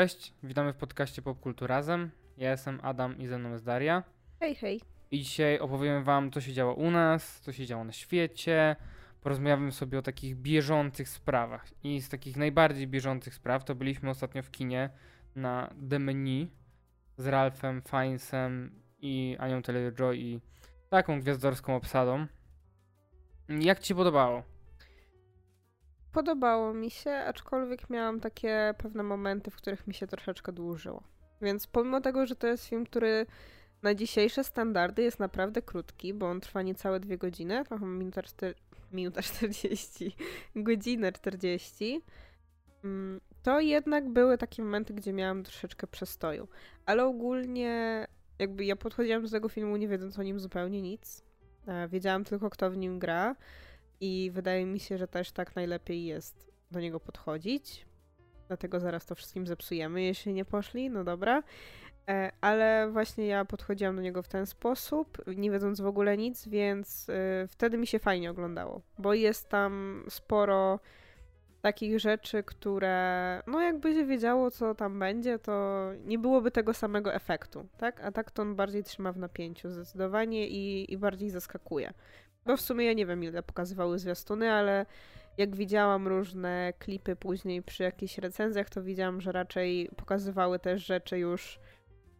Cześć, witamy w podcaście Popkultura Razem. Ja jestem Adam i ze mną jest Daria. Hej, hej. I dzisiaj opowiem wam, co się działo u nas, co się działo na świecie. Porozmawiamy sobie o takich bieżących sprawach. I z takich najbardziej bieżących spraw to byliśmy ostatnio w kinie na The Menu z Ralphem Fiennesem i Anią Taylor-Joy i taką gwiazdorską obsadą. Jak ci się podobało? Podobało mi się, aczkolwiek miałam takie pewne momenty, w których mi się troszeczkę dłużyło. Więc pomimo tego, że to jest film, który na dzisiejsze standardy jest naprawdę krótki, bo on trwa niecałe 2 godziny, trochę godzinę 40, to jednak były takie momenty, gdzie miałam troszeczkę przestoju. Ale ogólnie jakby ja podchodziłam do tego filmu nie wiedząc o nim zupełnie nic. Wiedziałam tylko, kto w nim gra. I wydaje mi się, że też tak najlepiej jest do niego podchodzić. Dlatego zaraz to wszystkim zepsujemy, jeśli nie poszli, no dobra. Ale właśnie ja podchodziłam do niego w ten sposób, nie wiedząc w ogóle nic, więc wtedy mi się fajnie oglądało. Bo jest tam sporo takich rzeczy, które no jakby się wiedziało, co tam będzie, to nie byłoby tego samego efektu, tak? A tak to on bardziej trzyma w napięciu zdecydowanie i bardziej zaskakuje. Bo w sumie ja nie wiem, ile pokazywały zwiastuny, ale jak widziałam różne klipy później przy jakichś recenzjach, to widziałam, że raczej pokazywały też rzeczy już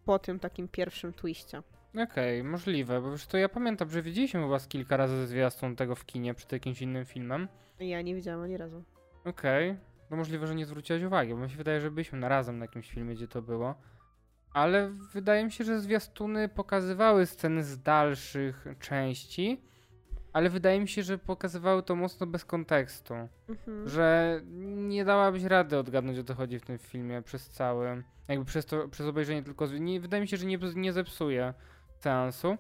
po tym takim pierwszym twiście. Okej, możliwe, bo już to ja pamiętam, że widzieliśmy chyba z kilka razy zwiastun tego w kinie przed jakimś innym filmem. Ja nie widziałam ani razu. Okej, no możliwe, że nie zwróciłaś uwagi, bo mi się wydaje, że byliśmy razem na jakimś filmie, gdzie to było. Ale wydaje mi się, że zwiastuny pokazywały sceny z dalszych części. Ale wydaje mi się, że pokazywały to mocno bez kontekstu. Mhm. Że nie dałabyś rady odgadnąć, o co chodzi w tym filmie przez cały... Jakby przez obejrzenie tylko... wydaje mi się, że nie zepsuje seansu.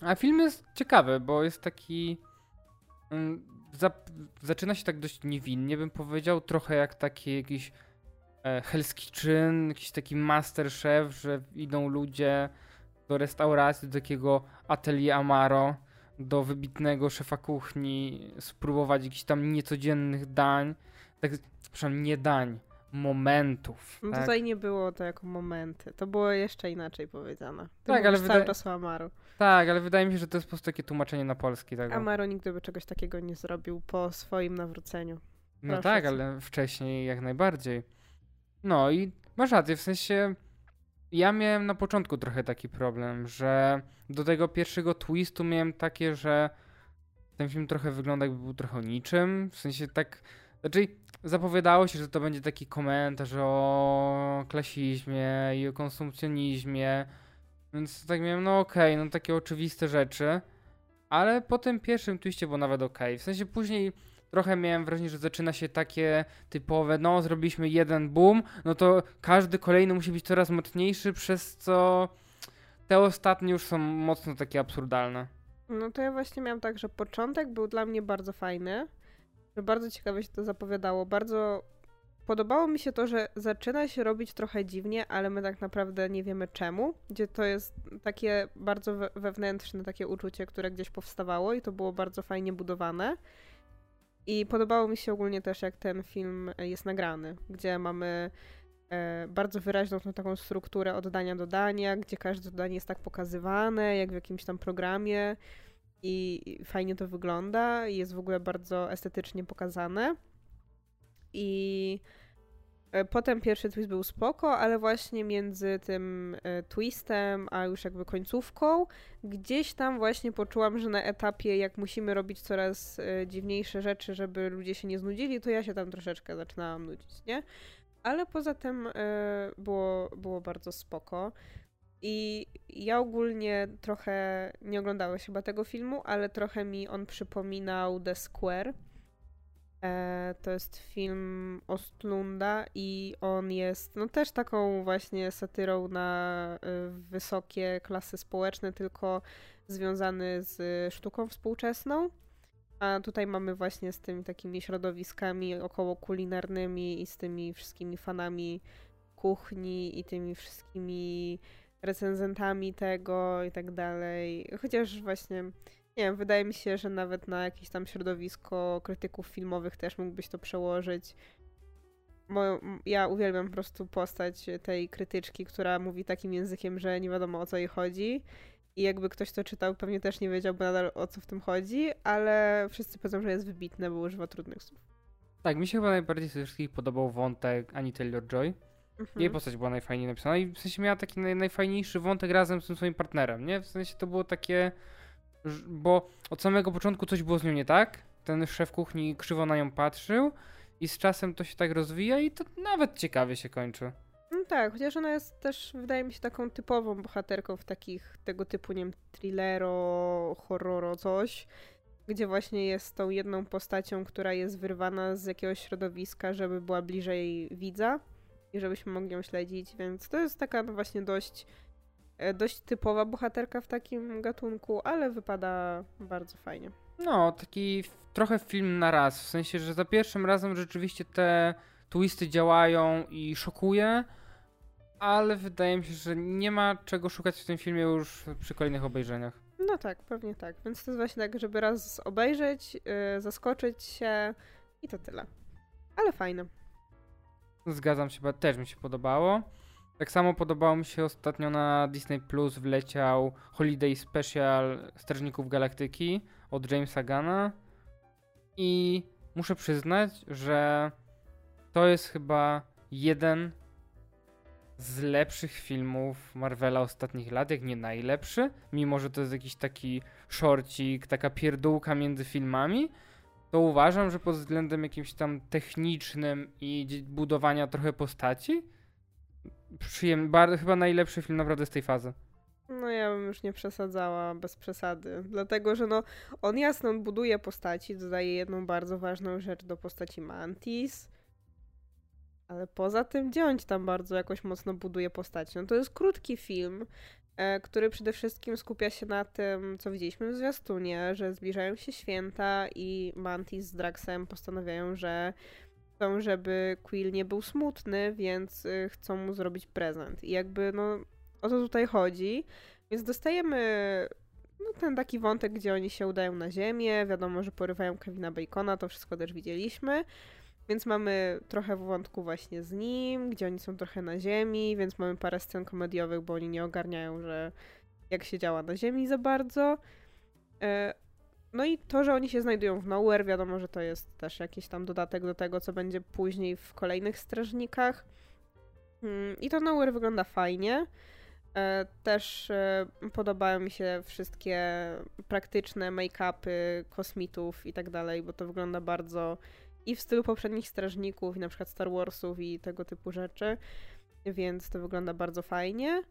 A film jest ciekawy, bo jest taki... Zaczyna się tak dość niewinnie, bym powiedział. Trochę jak taki jakiś helski czyn, jakiś taki MasterChef, że idą ludzie do restauracji, do takiego Atelier Amaro, do wybitnego szefa kuchni, spróbować jakichś tam niecodziennych dań, tak, przepraszam, nie dań, momentów. No tak? Tutaj nie było to jako momenty, to było jeszcze inaczej powiedziane. Tak, ale cały czas o Amaru. Tak, ale wydaje mi się, że to jest po prostu takie tłumaczenie na polski. Tak? Amaro nigdy by czegoś takiego nie zrobił po swoim nawróceniu. Proszę, no tak, ale wcześniej jak najbardziej. No i masz rację, w sensie... Ja miałem na początku trochę taki problem, że do tego pierwszego twistu miałem takie, że ten film trochę wygląda, jakby był trochę niczym. W sensie tak, raczej zapowiadało się, że to będzie taki komentarz o klasizmie i o konsumpcjonizmie. Więc tak miałem, no okej, no takie oczywiste rzeczy. Ale po tym pierwszym twiście było nawet okej. W sensie później... Trochę miałem wrażenie, że zaczyna się takie typowe, no zrobiliśmy jeden boom, no to każdy kolejny musi być coraz mocniejszy, przez co te ostatnie już są mocno takie absurdalne. No to ja właśnie miałam tak, że początek był dla mnie bardzo fajny, że bardzo ciekawie się to zapowiadało, bardzo podobało mi się to, że zaczyna się robić trochę dziwnie, ale my tak naprawdę nie wiemy czemu, gdzie to jest takie bardzo wewnętrzne takie uczucie, które gdzieś powstawało i to było bardzo fajnie budowane. I podobało mi się ogólnie też, jak ten film jest nagrany, gdzie mamy bardzo wyraźną taką strukturę od dania do dania, gdzie każde danie jest tak pokazywane, jak w jakimś tam programie i fajnie to wygląda i jest w ogóle bardzo estetycznie pokazane. I potem pierwszy twist był spoko, ale właśnie między tym twistem, a już jakby końcówką, gdzieś tam właśnie poczułam, że na etapie, jak musimy robić coraz dziwniejsze rzeczy, żeby ludzie się nie znudzili, to ja się tam troszeczkę zaczynałam nudzić, nie? Ale poza tym było bardzo spoko. I ja ogólnie trochę nie oglądałam chyba tego filmu, ale trochę mi on przypominał The Square. To jest film Ostlunda i on jest no też taką właśnie satyrą na wysokie klasy społeczne, tylko związany z sztuką współczesną. A tutaj mamy właśnie z tymi takimi środowiskami okołokulinarnymi i z tymi wszystkimi fanami kuchni i tymi wszystkimi recenzentami tego i tak dalej. Chociaż właśnie... Nie wiem, wydaje mi się, że nawet na jakieś tam środowisko krytyków filmowych też mógłbyś to przełożyć. ja uwielbiam po prostu postać tej krytyczki, która mówi takim językiem, że nie wiadomo o co jej chodzi. I jakby ktoś to czytał, pewnie też nie wiedział, bo nadal o co w tym chodzi, ale wszyscy powiedzą, że jest wybitne, bo używa trudnych słów. Tak, mi się chyba najbardziej z wszystkich podobał wątek Ani Taylor-Joy. Jej postać była najfajniej napisana i w sensie miała taki najfajniejszy wątek razem z tym swoim partnerem, nie? W sensie to było takie, bo od samego początku coś było z nią nie tak, ten szef kuchni krzywo na nią patrzył i z czasem to się tak rozwija i to nawet ciekawie się kończy. No tak, chociaż ona jest też, wydaje mi się, taką typową bohaterką w takich tego typu, nie wiem, thrillero, horroro, coś, gdzie właśnie jest tą jedną postacią, która jest wyrwana z jakiegoś środowiska, żeby była bliżej widza i żebyśmy mogli ją śledzić, więc to jest taka no właśnie dość typowa bohaterka w takim gatunku, ale wypada bardzo fajnie. No, taki trochę film na raz, w sensie, że za pierwszym razem rzeczywiście te twisty działają i szokuje, ale wydaje mi się, że nie ma czego szukać w tym filmie już przy kolejnych obejrzeniach. No tak, pewnie tak, więc to jest właśnie tak, żeby raz obejrzeć, zaskoczyć się i to tyle, ale fajne. Zgadzam się, też mi się podobało. Tak samo podobało mi się ostatnio na Disney Plus wleciał Holiday Special Strażników Galaktyki od Jamesa Gunna i muszę przyznać, że to jest chyba jeden z lepszych filmów Marvela ostatnich lat, jak nie najlepszy, mimo że to jest jakiś taki szorcik, taka pierdółka między filmami, to uważam, że pod względem jakimś tam technicznym i budowania trochę postaci chyba najlepszy film naprawdę z tej fazy. No ja bym już nie przesadzała, bez przesady, dlatego, że no on jasno buduje postaci, dodaje jedną bardzo ważną rzecz do postaci Mantis, ale poza tym Dziąć tam bardzo jakoś mocno buduje postaci. No to jest krótki film, który przede wszystkim skupia się na tym, co widzieliśmy w zwiastunie, że zbliżają się święta i Mantis z Draxem postanawiają, że chcą, żeby Quill nie był smutny, więc chcą mu zrobić prezent. I jakby no o to tutaj chodzi, więc dostajemy no, ten taki wątek, gdzie oni się udają na ziemię, wiadomo, że porywają Kevina Bacona, to wszystko też widzieliśmy. Więc mamy trochę wątku właśnie z nim, gdzie oni są trochę na ziemi, więc mamy parę scen komediowych, bo oni nie ogarniają, że jak się działa na ziemi za bardzo. No i to, że oni się znajdują w Nowhere, wiadomo, że to jest też jakiś tam dodatek do tego, co będzie później w kolejnych strażnikach. I to Nowhere wygląda fajnie. Też podobają mi się wszystkie praktyczne make-upy kosmitów i tak dalej, bo to wygląda bardzo... i w stylu poprzednich strażników, i na przykład Star Warsów i tego typu rzeczy, więc to wygląda bardzo fajnie.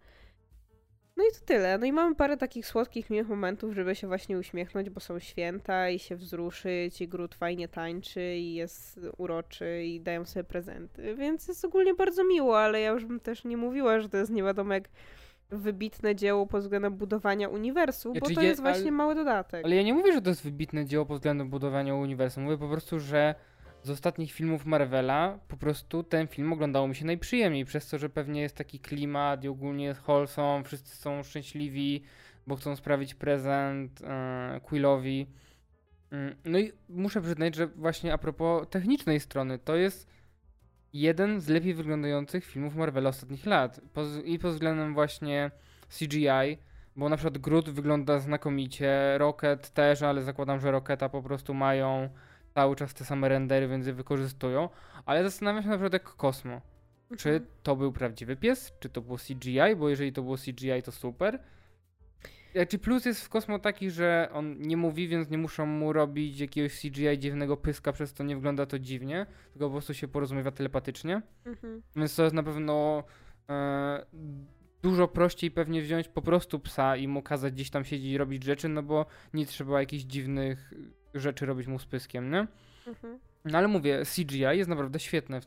No i to tyle. No i mamy parę takich słodkich, miłych momentów, żeby się właśnie uśmiechnąć, bo są święta i się wzruszyć, i Groot fajnie tańczy, i jest uroczy, i dają sobie prezenty, więc jest ogólnie bardzo miło, ale ja już bym też nie mówiła, że to jest nie wiadomo jak wybitne dzieło pod względem budowania uniwersum, bo to jest właśnie mały dodatek. Ale ja nie mówię, że to jest wybitne dzieło pod względem budowania uniwersum, mówię po prostu, że z ostatnich filmów Marvela po prostu ten film oglądało mi się najprzyjemniej, przez to, że pewnie jest taki klimat i ogólnie jest wholesome, wszyscy są szczęśliwi, bo chcą sprawić prezent Quillowi. No i muszę przyznać, że właśnie a propos technicznej strony, to jest jeden z lepiej wyglądających filmów Marvela ostatnich lat. I pod względem właśnie CGI, bo na przykład Groot wygląda znakomicie, Rocket też, ale zakładam, że Rocketa po prostu mają... cały czas te same rendery, więc je wykorzystują, ale zastanawiam się na przykład jak Kosmo. Czy to był prawdziwy pies? Czy to było CGI? Bo jeżeli to było CGI, to super. Znaczy plus jest w Kosmo taki, że on nie mówi, więc nie muszą mu robić jakiegoś CGI dziwnego pyska, przez to nie wygląda to dziwnie, tylko po prostu się porozumiewa telepatycznie. Więc to jest na pewno dużo prościej pewnie wziąć po prostu psa i mu kazać gdzieś tam siedzieć i robić rzeczy, no bo nie trzeba jakichś dziwnych rzeczy robić mu z pyskiem, nie? No ale mówię, CGI jest naprawdę świetne w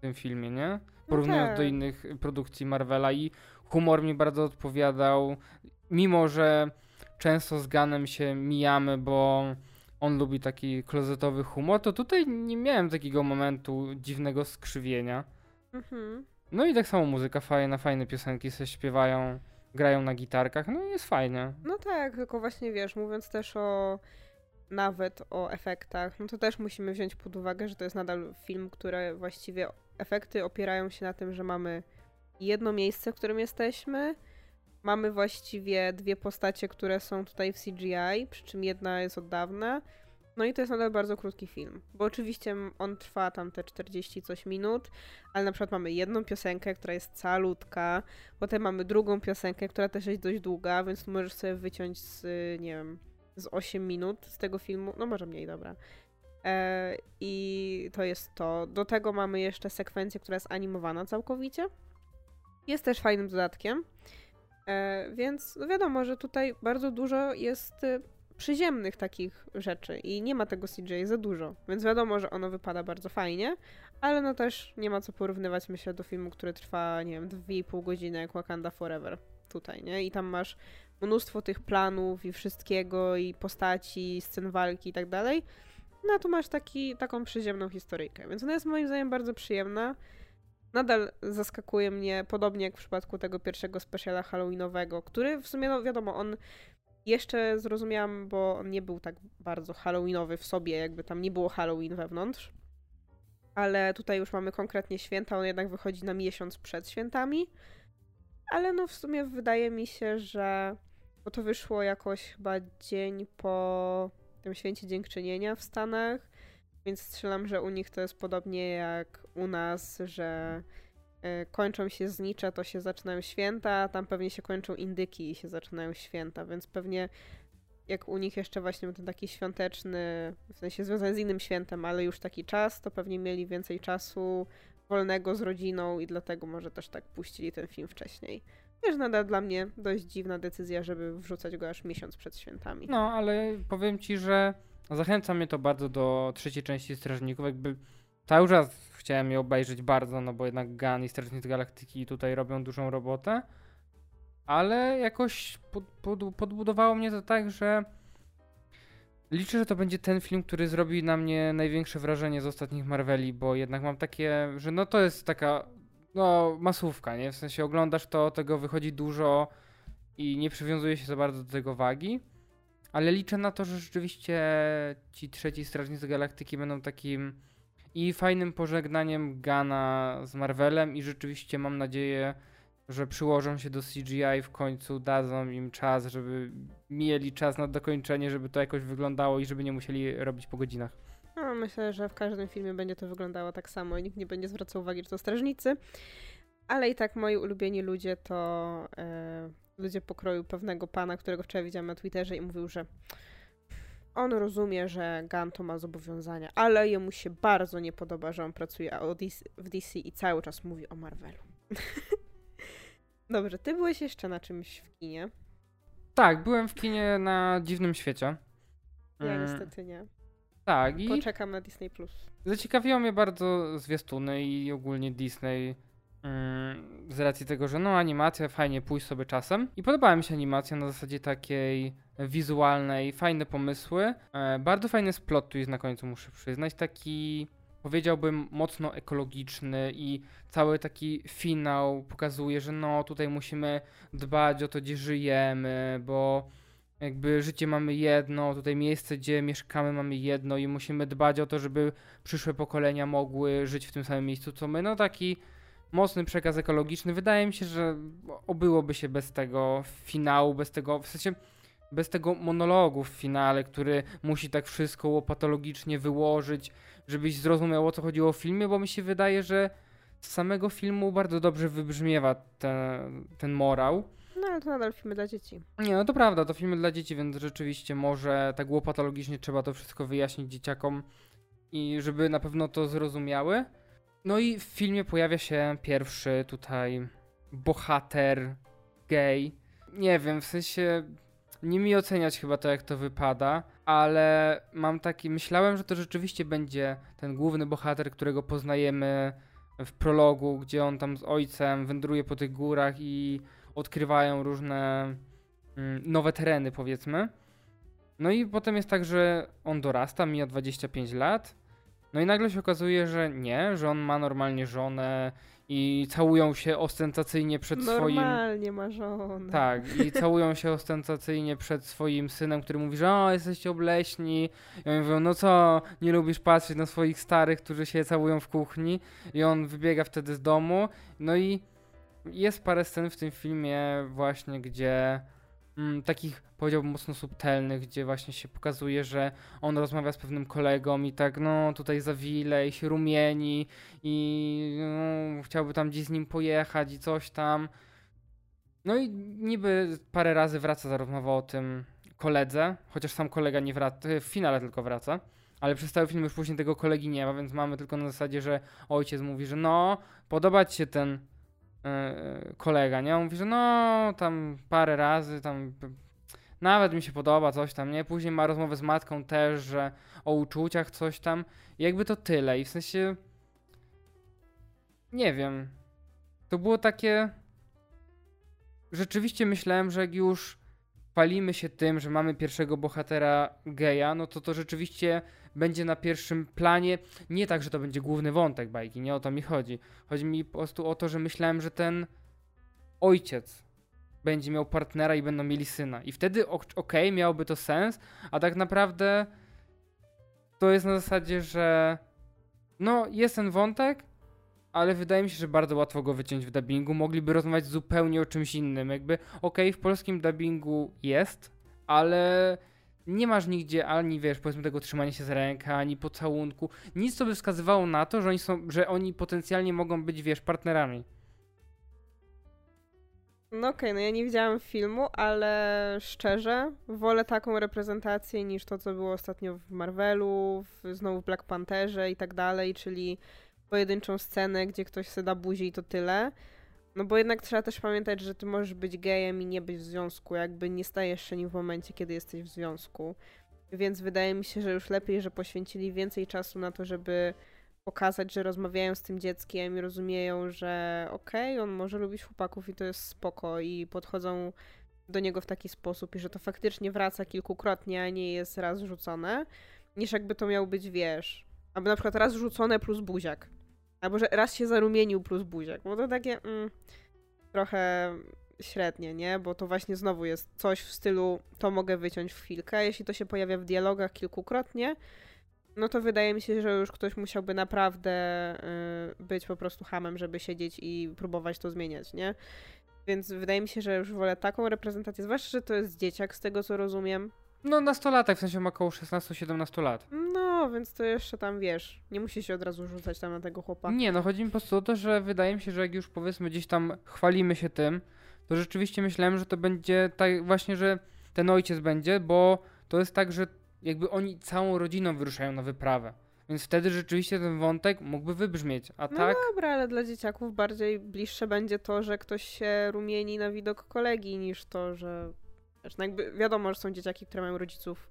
tym filmie, nie? Porównując do innych produkcji Marvela i humor mi bardzo odpowiadał, mimo że często z Gunnem się mijamy, bo on lubi taki klozetowy humor, to tutaj nie miałem takiego momentu dziwnego skrzywienia. No i tak samo muzyka fajna, fajne piosenki się śpiewają, grają na gitarkach, no i jest fajnie. No tak, tylko właśnie wiesz, mówiąc też o efektach, no to też musimy wziąć pod uwagę, że to jest nadal film, który właściwie efekty opierają się na tym, że mamy jedno miejsce, w którym jesteśmy, mamy właściwie dwie postacie, które są tutaj w CGI, przy czym jedna jest od dawna. No i to jest nadal bardzo krótki film, bo oczywiście on trwa tam te 40 coś minut, ale na przykład mamy jedną piosenkę, która jest calutka, potem mamy drugą piosenkę, która też jest dość długa, więc tu możesz sobie wyciąć z, nie wiem, z 8 minut z tego filmu, no może mniej, dobra. I to jest to. Do tego mamy jeszcze sekwencję, która jest animowana całkowicie. Jest też fajnym dodatkiem, więc no wiadomo, że tutaj bardzo dużo jest przyziemnych takich rzeczy i nie ma tego CGI za dużo, więc wiadomo, że ono wypada bardzo fajnie, ale no też nie ma co porównywać, myślę, do filmu, który trwa, nie wiem, 2,5 godziny jak Wakanda Forever tutaj, nie? I tam masz mnóstwo tych planów i wszystkiego, i postaci, i scen walki i tak dalej. No a tu masz taką przyziemną historyjkę, więc ona jest moim zdaniem bardzo przyjemna. Nadal zaskakuje mnie, podobnie jak w przypadku tego pierwszego speciala halloweenowego, który w sumie, no wiadomo, on jeszcze zrozumiałam, bo on nie był tak bardzo halloweenowy w sobie, jakby tam nie było Halloween wewnątrz. Ale tutaj już mamy konkretnie święta, on jednak wychodzi na miesiąc przed świętami. Ale no w sumie wydaje mi się, że... Bo to wyszło jakoś chyba dzień po tym święcie Dziękczynienia w Stanach, więc strzelam, że u nich to jest podobnie jak u nas, że kończą się znicze, to się zaczynają święta, a tam pewnie się kończą indyki i się zaczynają święta, więc pewnie jak u nich jeszcze właśnie ten taki świąteczny, w sensie związany z innym świętem, ale już taki czas, to pewnie mieli więcej czasu wolnego z rodziną i dlatego może też tak puścili ten film wcześniej. Też nadal dla mnie dość dziwna decyzja, żeby wrzucać go aż miesiąc przed świętami. No, ale powiem ci, że zachęca mnie to bardzo do trzeciej części Strażników, jakby cały czas chciałem je obejrzeć bardzo, no bo jednak Gunn i Strażnicy Galaktyki tutaj robią dużą robotę, ale jakoś podbudowało mnie to tak, że liczę, że to będzie ten film, który zrobi na mnie największe wrażenie z ostatnich Marveli, bo jednak mam takie, że no to jest taka no masówka, nie? W sensie oglądasz to, tego wychodzi dużo i nie przywiązuje się za bardzo do tego wagi, ale liczę na to, że rzeczywiście ci trzeci Strażnicy Galaktyki będą takim i fajnym pożegnaniem Gunna z Marvelem i rzeczywiście mam nadzieję, że przyłożą się do CGI w końcu, dadzą im czas, żeby mieli czas na dokończenie, żeby to jakoś wyglądało i żeby nie musieli robić po godzinach. No, myślę, że w każdym filmie będzie to wyglądało tak samo i nikt nie będzie zwracał uwagi, że to strażnicy. Ale i tak moi ulubieni ludzie to ludzie pokroju pewnego pana, którego wczoraj widziałam na Twitterze i mówił, że on rozumie, że Gunn to ma zobowiązania, ale jemu się bardzo nie podoba, że on pracuje w DC i cały czas mówi o Marvelu. Dobrze, ty byłeś jeszcze na czymś w kinie? Tak, byłem w kinie na Dziwnym Świecie. Ja niestety nie. Tak. I poczekam na Disney+. Zaciekawiło mnie bardzo zwiastuny i ogólnie Disney z racji tego, że no animacja, fajnie pójść sobie czasem. I podobała mi się animacja na zasadzie takiej wizualnej, fajne pomysły. Bardzo fajny plot twist na końcu, muszę przyznać. Taki, powiedziałbym, mocno ekologiczny i cały taki finał pokazuje, że no tutaj musimy dbać o to, gdzie żyjemy, bo jakby życie mamy jedno, tutaj miejsce, gdzie mieszkamy mamy jedno i musimy dbać o to, żeby przyszłe pokolenia mogły żyć w tym samym miejscu, co my. No taki mocny przekaz ekologiczny. Wydaje mi się, że obyłoby się bez tego finału, bez tego, w sensie bez tego monologu w finale, który musi tak wszystko łopatologicznie wyłożyć, żebyś zrozumiał, o co chodziło w filmie, bo mi się wydaje, że z samego filmu bardzo dobrze wybrzmiewa ten morał. No ale to nadal filmy dla dzieci. Nie, no to prawda, to filmy dla dzieci, więc rzeczywiście może tak łopatologicznie trzeba to wszystko wyjaśnić dzieciakom i żeby na pewno to zrozumiały. No i w filmie pojawia się pierwszy tutaj bohater gej. Nie wiem, w sensie nie mi oceniać chyba to, jak to wypada, ale mam taki... Myślałem, że to rzeczywiście będzie ten główny bohater, którego poznajemy w prologu, gdzie on tam z ojcem wędruje po tych górach i odkrywają różne nowe tereny, powiedzmy. No i potem jest tak, że on dorasta, mija 25 lat, no i nagle się okazuje, że nie, że on ma normalnie żonę I całują się ostentacyjnie przed normalnie ma żonę. Tak, i całują się ostentacyjnie przed swoim synem, który mówi, że o, jesteście obleśni. I oni mówią, no co, nie lubisz patrzeć na swoich starych, którzy się całują w kuchni. I on wybiega wtedy z domu. No i jest parę scen w tym filmie właśnie, gdzie takich, powiedziałbym, mocno subtelnych, gdzie właśnie się pokazuje, że on rozmawia z pewnym kolegą i tak, no tutaj zawile i się rumieni i no, chciałby tam gdzieś z nim pojechać i coś tam. No i niby parę razy wraca za rozmowę o tym koledze, chociaż sam kolega nie wraca, w finale tylko wraca, ale przez cały film już później tego kolegi nie ma, więc mamy tylko na zasadzie, że ojciec mówi, że no, podoba ci się ten kolega, nie? On mówi, że no tam parę razy, tam nawet mi się podoba, coś tam, nie? Później ma rozmowę z matką też, że o uczuciach, coś tam. I jakby to tyle. I w sensie nie wiem. To było takie... Rzeczywiście myślałem, że jak już palimy się tym, że mamy pierwszego bohatera geja, no to rzeczywiście będzie na pierwszym planie. Nie tak, że to będzie główny wątek bajki, nie o to mi chodzi. Chodzi mi po prostu o to, że myślałem, że ten ojciec będzie miał partnera i będą mieli syna. I wtedy okej, miałoby to sens, a tak naprawdę to jest na zasadzie, że no jest ten wątek, ale wydaje mi się, że bardzo łatwo go wyciąć w dubbingu. Mogliby rozmawiać zupełnie o czymś innym. Jakby okej, w polskim dubbingu jest, ale nie masz nigdzie ani, wiesz, powiedzmy tego trzymania się z ręka, ani pocałunku. Nic, co by wskazywało na to, że oni potencjalnie mogą być, wiesz, partnerami. No okej, no ja nie widziałam filmu, ale szczerze wolę taką reprezentację niż to, co było ostatnio w Marvelu, znowu w Black Pantherze i tak dalej, czyli pojedynczą scenę, gdzie ktoś se da buzi i to tyle. No bo jednak trzeba też pamiętać, że ty możesz być gejem i nie być w związku, jakby nie stajesz się nim w momencie, kiedy jesteś w związku. Więc wydaje mi się, że już lepiej, że poświęcili więcej czasu na to, żeby pokazać, że rozmawiają z tym dzieckiem i rozumieją, że okej, on może lubić chłopaków i to jest spoko i podchodzą do niego w taki sposób i że to faktycznie wraca kilkukrotnie, a nie jest raz rzucone, niż jakby to miał być, wiesz, albo na przykład raz rzucone plus buziak, albo że raz się zarumienił plus buziak, bo to takie trochę średnie, nie? Bo to właśnie znowu jest coś w stylu, to mogę wyciąć w chwilkę, jeśli to się pojawia w dialogach kilkukrotnie, no to wydaje mi się, że już ktoś musiałby naprawdę być po prostu hamem, żeby siedzieć i próbować to zmieniać, nie? Więc wydaje mi się, że już wolę taką reprezentację, zwłaszcza, że to jest dzieciak z tego, co rozumiem. No nastolatek, w sensie ma około 16-17 lat. No, więc to jeszcze tam, wiesz, nie musi się od razu rzucać tam na tego chłopaka. Nie, no chodzi mi po prostu o to, że wydaje mi się, że jak już powiedzmy gdzieś tam chwalimy się tym, to rzeczywiście myślałem, że to będzie tak właśnie, że ten ojciec będzie, bo to jest tak, że jakby oni całą rodziną wyruszają na wyprawę. Więc wtedy rzeczywiście ten wątek mógłby wybrzmieć, a no tak... No dobra, ale dla dzieciaków bardziej bliższe będzie to, że ktoś się rumieni na widok kolegi, niż to, że... Znaczy, no jakby wiadomo, że są dzieciaki, które mają rodziców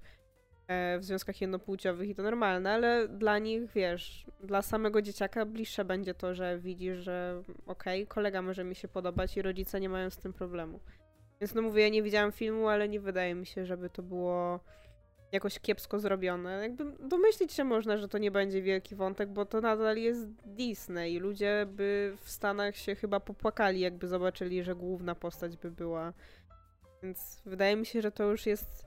w związkach jednopłciowych i to normalne, ale dla nich, wiesz, dla samego dzieciaka bliższe będzie to, że widzisz, że okej, kolega może mi się podobać i rodzice nie mają z tym problemu. Więc no mówię, ja nie widziałam filmu, ale nie wydaje mi się, żeby to było... jakoś kiepsko zrobione. Jakby domyślić się można, że to nie będzie wielki wątek, bo to nadal jest Disney. Ludzie by w Stanach się chyba popłakali, jakby zobaczyli, że główna postać by była. Więc wydaje mi się, że to już jest...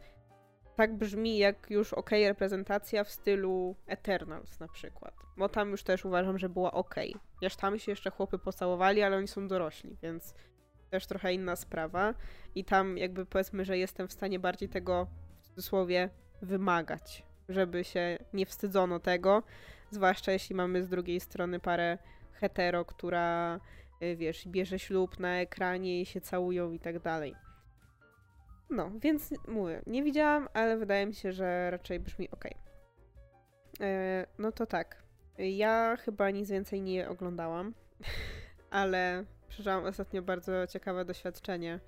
Tak brzmi jak już okej reprezentacja w stylu Eternals na przykład. Bo tam już też uważam, że była okej. Aż tam się jeszcze chłopy pocałowali, ale oni są dorośli, więc też trochę inna sprawa. I tam jakby powiedzmy, że jestem w stanie bardziej tego w cudzysłowie wymagać, żeby się nie wstydzono tego, zwłaszcza jeśli mamy z drugiej strony parę hetero, która, wiesz, bierze ślub na ekranie i się całują i tak dalej. No, więc mówię, nie widziałam, ale wydaje mi się, że raczej brzmi okej. No to tak, ja chyba nic więcej nie oglądałam, ale przeżyłam ostatnio bardzo ciekawe doświadczenie,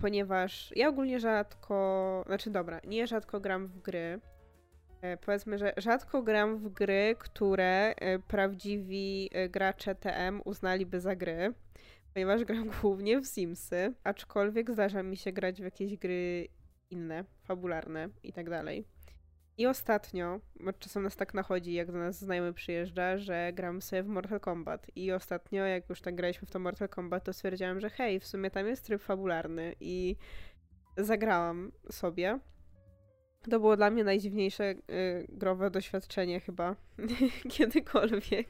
ponieważ ja ogólnie rzadko, nie rzadko gram w gry. Powiedzmy, że rzadko gram w gry, które prawdziwi gracze TM uznaliby za gry, ponieważ gram głównie w Simsy, aczkolwiek zdarza mi się grać w jakieś gry inne, fabularne i tak dalej. I ostatnio, bo czasem nas tak nachodzi, jak do nas znajomy przyjeżdża, że gram sobie w Mortal Kombat. I ostatnio, jak już tak graliśmy w to Mortal Kombat, to stwierdziłam, że hej, w sumie tam jest tryb fabularny i zagrałam sobie. To było dla mnie najdziwniejsze growe doświadczenie chyba kiedykolwiek.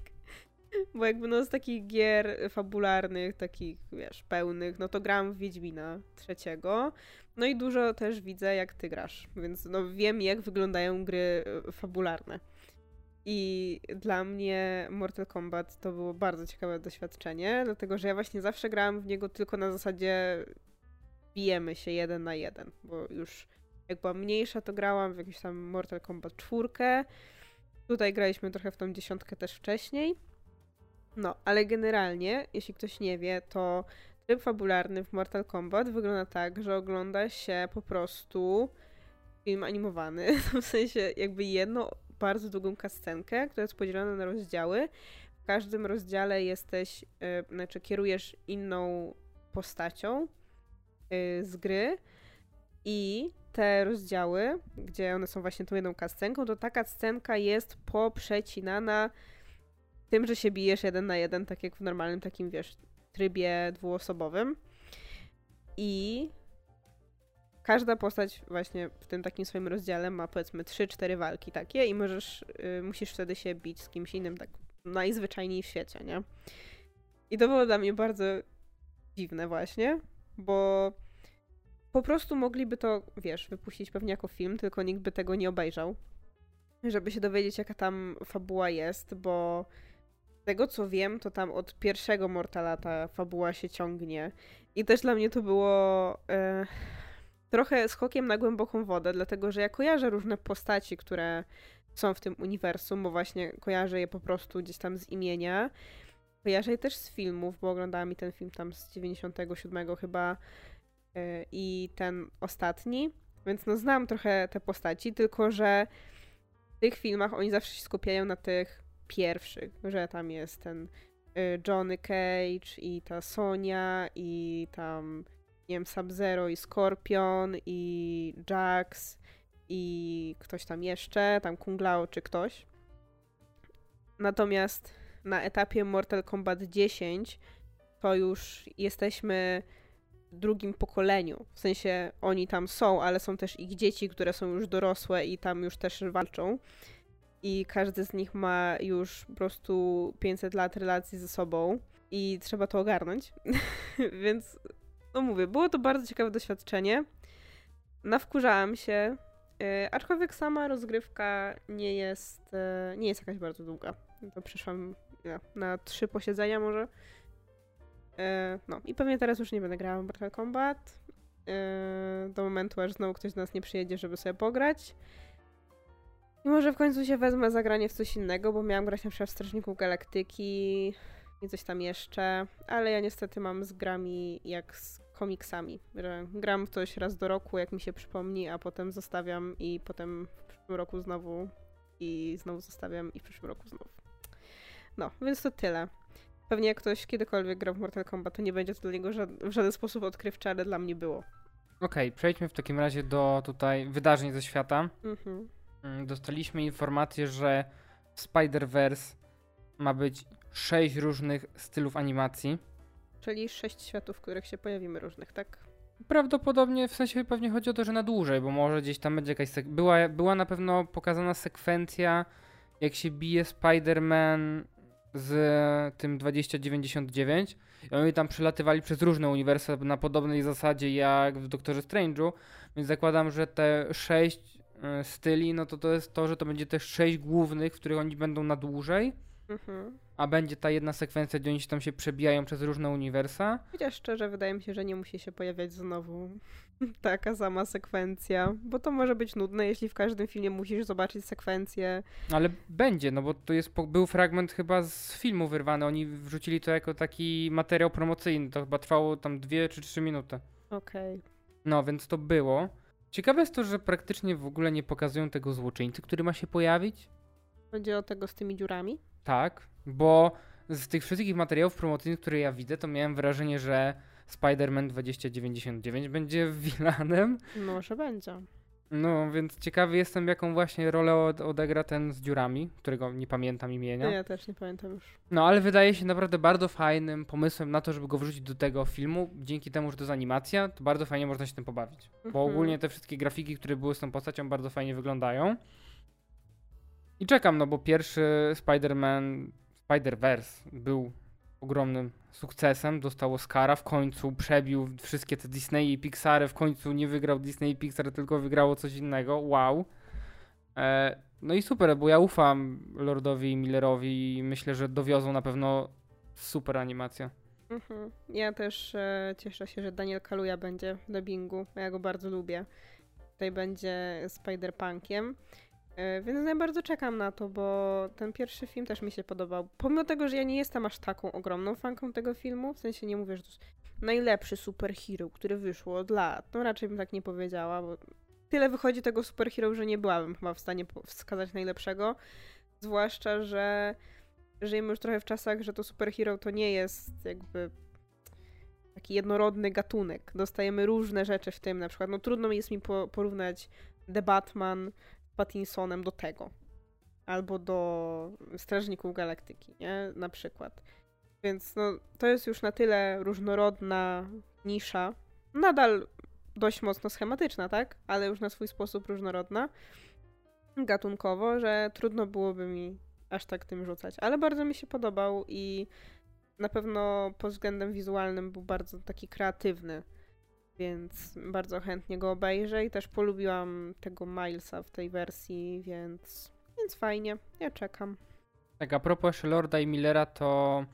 Bo jakby no z takich gier fabularnych, takich wiesz, pełnych, no to gram w Wiedźmina trzeciego. No i dużo też widzę, jak ty grasz, więc no wiem, jak wyglądają gry fabularne. I dla mnie Mortal Kombat to było bardzo ciekawe doświadczenie, dlatego że ja właśnie zawsze grałam w niego tylko na zasadzie bijemy się 1 na 1, bo już jak była mniejsza, to grałam w jakiś tam Mortal Kombat 4. Tutaj graliśmy trochę w tą 10 też wcześniej. No, ale generalnie, jeśli ktoś nie wie, to tryb fabularny w Mortal Kombat wygląda tak, że ogląda się po prostu film animowany, w sensie jakby jedną bardzo długą kascenkę, która jest podzielona na rozdziały. W każdym rozdziale jesteś, znaczy kierujesz inną postacią z gry i te rozdziały, gdzie one są właśnie tą jedną kascenką, to ta kascenka jest poprzecinana tym, że się bijesz 1 na 1, tak jak w normalnym takim, wiesz, trybie dwuosobowym. I każda postać właśnie w tym takim swoim rozdziale ma powiedzmy 3-4 walki takie i musisz wtedy się bić z kimś innym, tak najzwyczajniej w świecie, nie? I to było dla mnie bardzo dziwne właśnie, bo po prostu mogliby to, wiesz, wypuścić pewnie jako film, tylko nikt by tego nie obejrzał, żeby się dowiedzieć, jaka tam fabuła jest, bo z tego co wiem, to tam od pierwszego Mortala ta fabuła się ciągnie. I też dla mnie to było trochę skokiem na głęboką wodę, dlatego że ja kojarzę różne postaci, które są w tym uniwersum, bo właśnie kojarzę je po prostu gdzieś tam z imienia. Kojarzę je też z filmów, bo oglądałam i ten film tam z 97 chyba i ten ostatni, więc no znam trochę te postaci, tylko że w tych filmach oni zawsze się skupiają na tych pierwszych, że tam jest ten Johnny Cage i ta Sonia i tam, nie wiem, Sub-Zero i Skorpion i Jax i ktoś tam jeszcze, tam Kung Lao czy ktoś. Natomiast na etapie Mortal Kombat 10 to już jesteśmy w drugim pokoleniu. W sensie oni tam są, ale są też ich dzieci, które są już dorosłe i tam już też walczą. I każdy z nich ma już po prostu 500 lat relacji ze sobą i trzeba to ogarnąć. Więc no mówię, było to bardzo ciekawe doświadczenie. Nawkurzałam się, aczkolwiek sama rozgrywka nie jest jakaś bardzo długa. To przyszłam na 3 posiedzenia może. No i pewnie teraz już nie będę grała w Mortal Kombat do momentu, aż znowu ktoś do nas nie przyjedzie, żeby sobie pograć. I może w końcu się wezmę za granie w coś innego, bo miałam grać na przykład w Strażników Galaktyki i coś tam jeszcze, ale ja niestety mam z grami jak z komiksami, że gram w coś raz do roku, jak mi się przypomni, a potem zostawiam i potem w przyszłym roku znowu i znowu zostawiam i w przyszłym roku znowu. No, więc to tyle. Pewnie jak ktoś kiedykolwiek gra w Mortal Kombat, to nie będzie to dla niego w żaden sposób odkrywcze, ale dla mnie było. Okej, przejdźmy w takim razie do tutaj wydarzeń ze świata. Dostaliśmy informację, że w Spider-verse ma być 6 różnych stylów animacji. Czyli 6 światów, w których się pojawimy różnych, tak? Prawdopodobnie, w sensie pewnie chodzi o to, że na dłużej, bo może gdzieś tam będzie jakaś była na pewno pokazana sekwencja, jak się bije Spider-Man z tym 2099 i oni tam przelatywali przez różne uniwersa na podobnej zasadzie jak w Doktorze Strange'u, więc zakładam, że te 6 styli, no to jest to, że to będzie też 6 głównych, w których oni będą na dłużej, a będzie ta jedna sekwencja, gdzie oni tam się przebijają przez różne uniwersa. Chociaż szczerze wydaje mi się, że nie musi się pojawiać znowu taka sama sekwencja, bo to może być nudne, jeśli w każdym filmie musisz zobaczyć sekwencję. Ale będzie, no bo to był fragment chyba z filmu wyrwany, oni wrzucili to jako taki materiał promocyjny, to chyba trwało tam 2 czy 3 minuty. Okej. No, więc to było. Ciekawe jest to, że praktycznie w ogóle nie pokazują tego złoczyńcy, który ma się pojawić. Chodzi o tego z tymi dziurami? Tak, bo z tych wszystkich materiałów promocyjnych, które ja widzę, to miałem wrażenie, że Spider-Man 2099 będzie villainem. Może będzie. No, więc ciekawy jestem, jaką właśnie rolę odegra ten z dziurami, którego nie pamiętam imienia. No, ja też nie pamiętam już. No, ale wydaje się naprawdę bardzo fajnym pomysłem na to, żeby go wrzucić do tego filmu. Dzięki temu, że to jest animacja, to bardzo fajnie można się tym pobawić. Mhm. Bo ogólnie te wszystkie grafiki, które były z tą postacią, bardzo fajnie wyglądają. I czekam, no bo pierwszy Spider-Man, Spider-verse był ogromnym sukcesem, dostał Oscara, w końcu przebił wszystkie te Disney i Pixary, w końcu nie wygrał Disney i Pixar, tylko wygrało coś innego, wow. No i super, bo ja ufam Lordowi i Millerowi i myślę, że dowiozą na pewno super animację. Mhm. Ja też cieszę się, że Daniel Kaluuya będzie w dubbingu, ja go bardzo lubię. Tutaj będzie Spider-Punkiem. Więc ja bardzo czekam na to, bo ten pierwszy film też mi się podobał. Pomimo tego, że ja nie jestem aż taką ogromną fanką tego filmu, w sensie nie mówię, że to jest najlepszy superhero, który wyszło od lat. No raczej bym tak nie powiedziała, bo tyle wychodzi tego superhero, że nie byłabym chyba w stanie wskazać najlepszego. Zwłaszcza, że żyjemy już trochę w czasach, że to superhero to nie jest jakby taki jednorodny gatunek. Dostajemy różne rzeczy w tym, na przykład no trudno jest mi porównać The Batman Pattinsonem do tego. Albo do Strażników Galaktyki, nie? Na przykład. Więc no, to jest już na tyle różnorodna nisza. Nadal dość mocno schematyczna, tak? Ale już na swój sposób różnorodna. Gatunkowo, że trudno byłoby mi aż tak tym rzucać. Ale bardzo mi się podobał i na pewno pod względem wizualnym był bardzo taki kreatywny. Więc bardzo chętnie go obejrzę i też polubiłam tego Milesa w tej wersji, więc fajnie, ja czekam. Tak, a propos jeszcze Lorda i Millera, to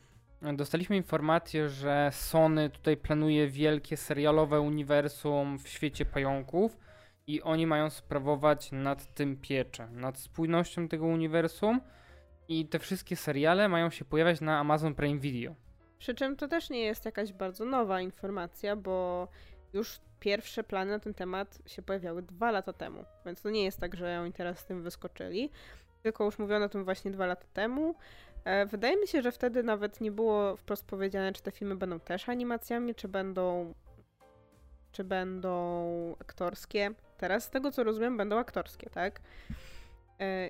dostaliśmy informację, że Sony tutaj planuje wielkie serialowe uniwersum w świecie pająków i oni mają sprawować nad tym pieczę, nad spójnością tego uniwersum i te wszystkie seriale mają się pojawiać na Amazon Prime Video. Przy czym to też nie jest jakaś bardzo nowa informacja, bo już pierwsze plany na ten temat się pojawiały 2 lata temu, więc to nie jest tak, że oni teraz z tym wyskoczyli, tylko już mówiono o tym właśnie 2 lata temu. Wydaje mi się, że wtedy nawet nie było wprost powiedziane, czy te filmy będą też animacjami, czy będą aktorskie. Teraz z tego, co rozumiem, będą aktorskie, tak?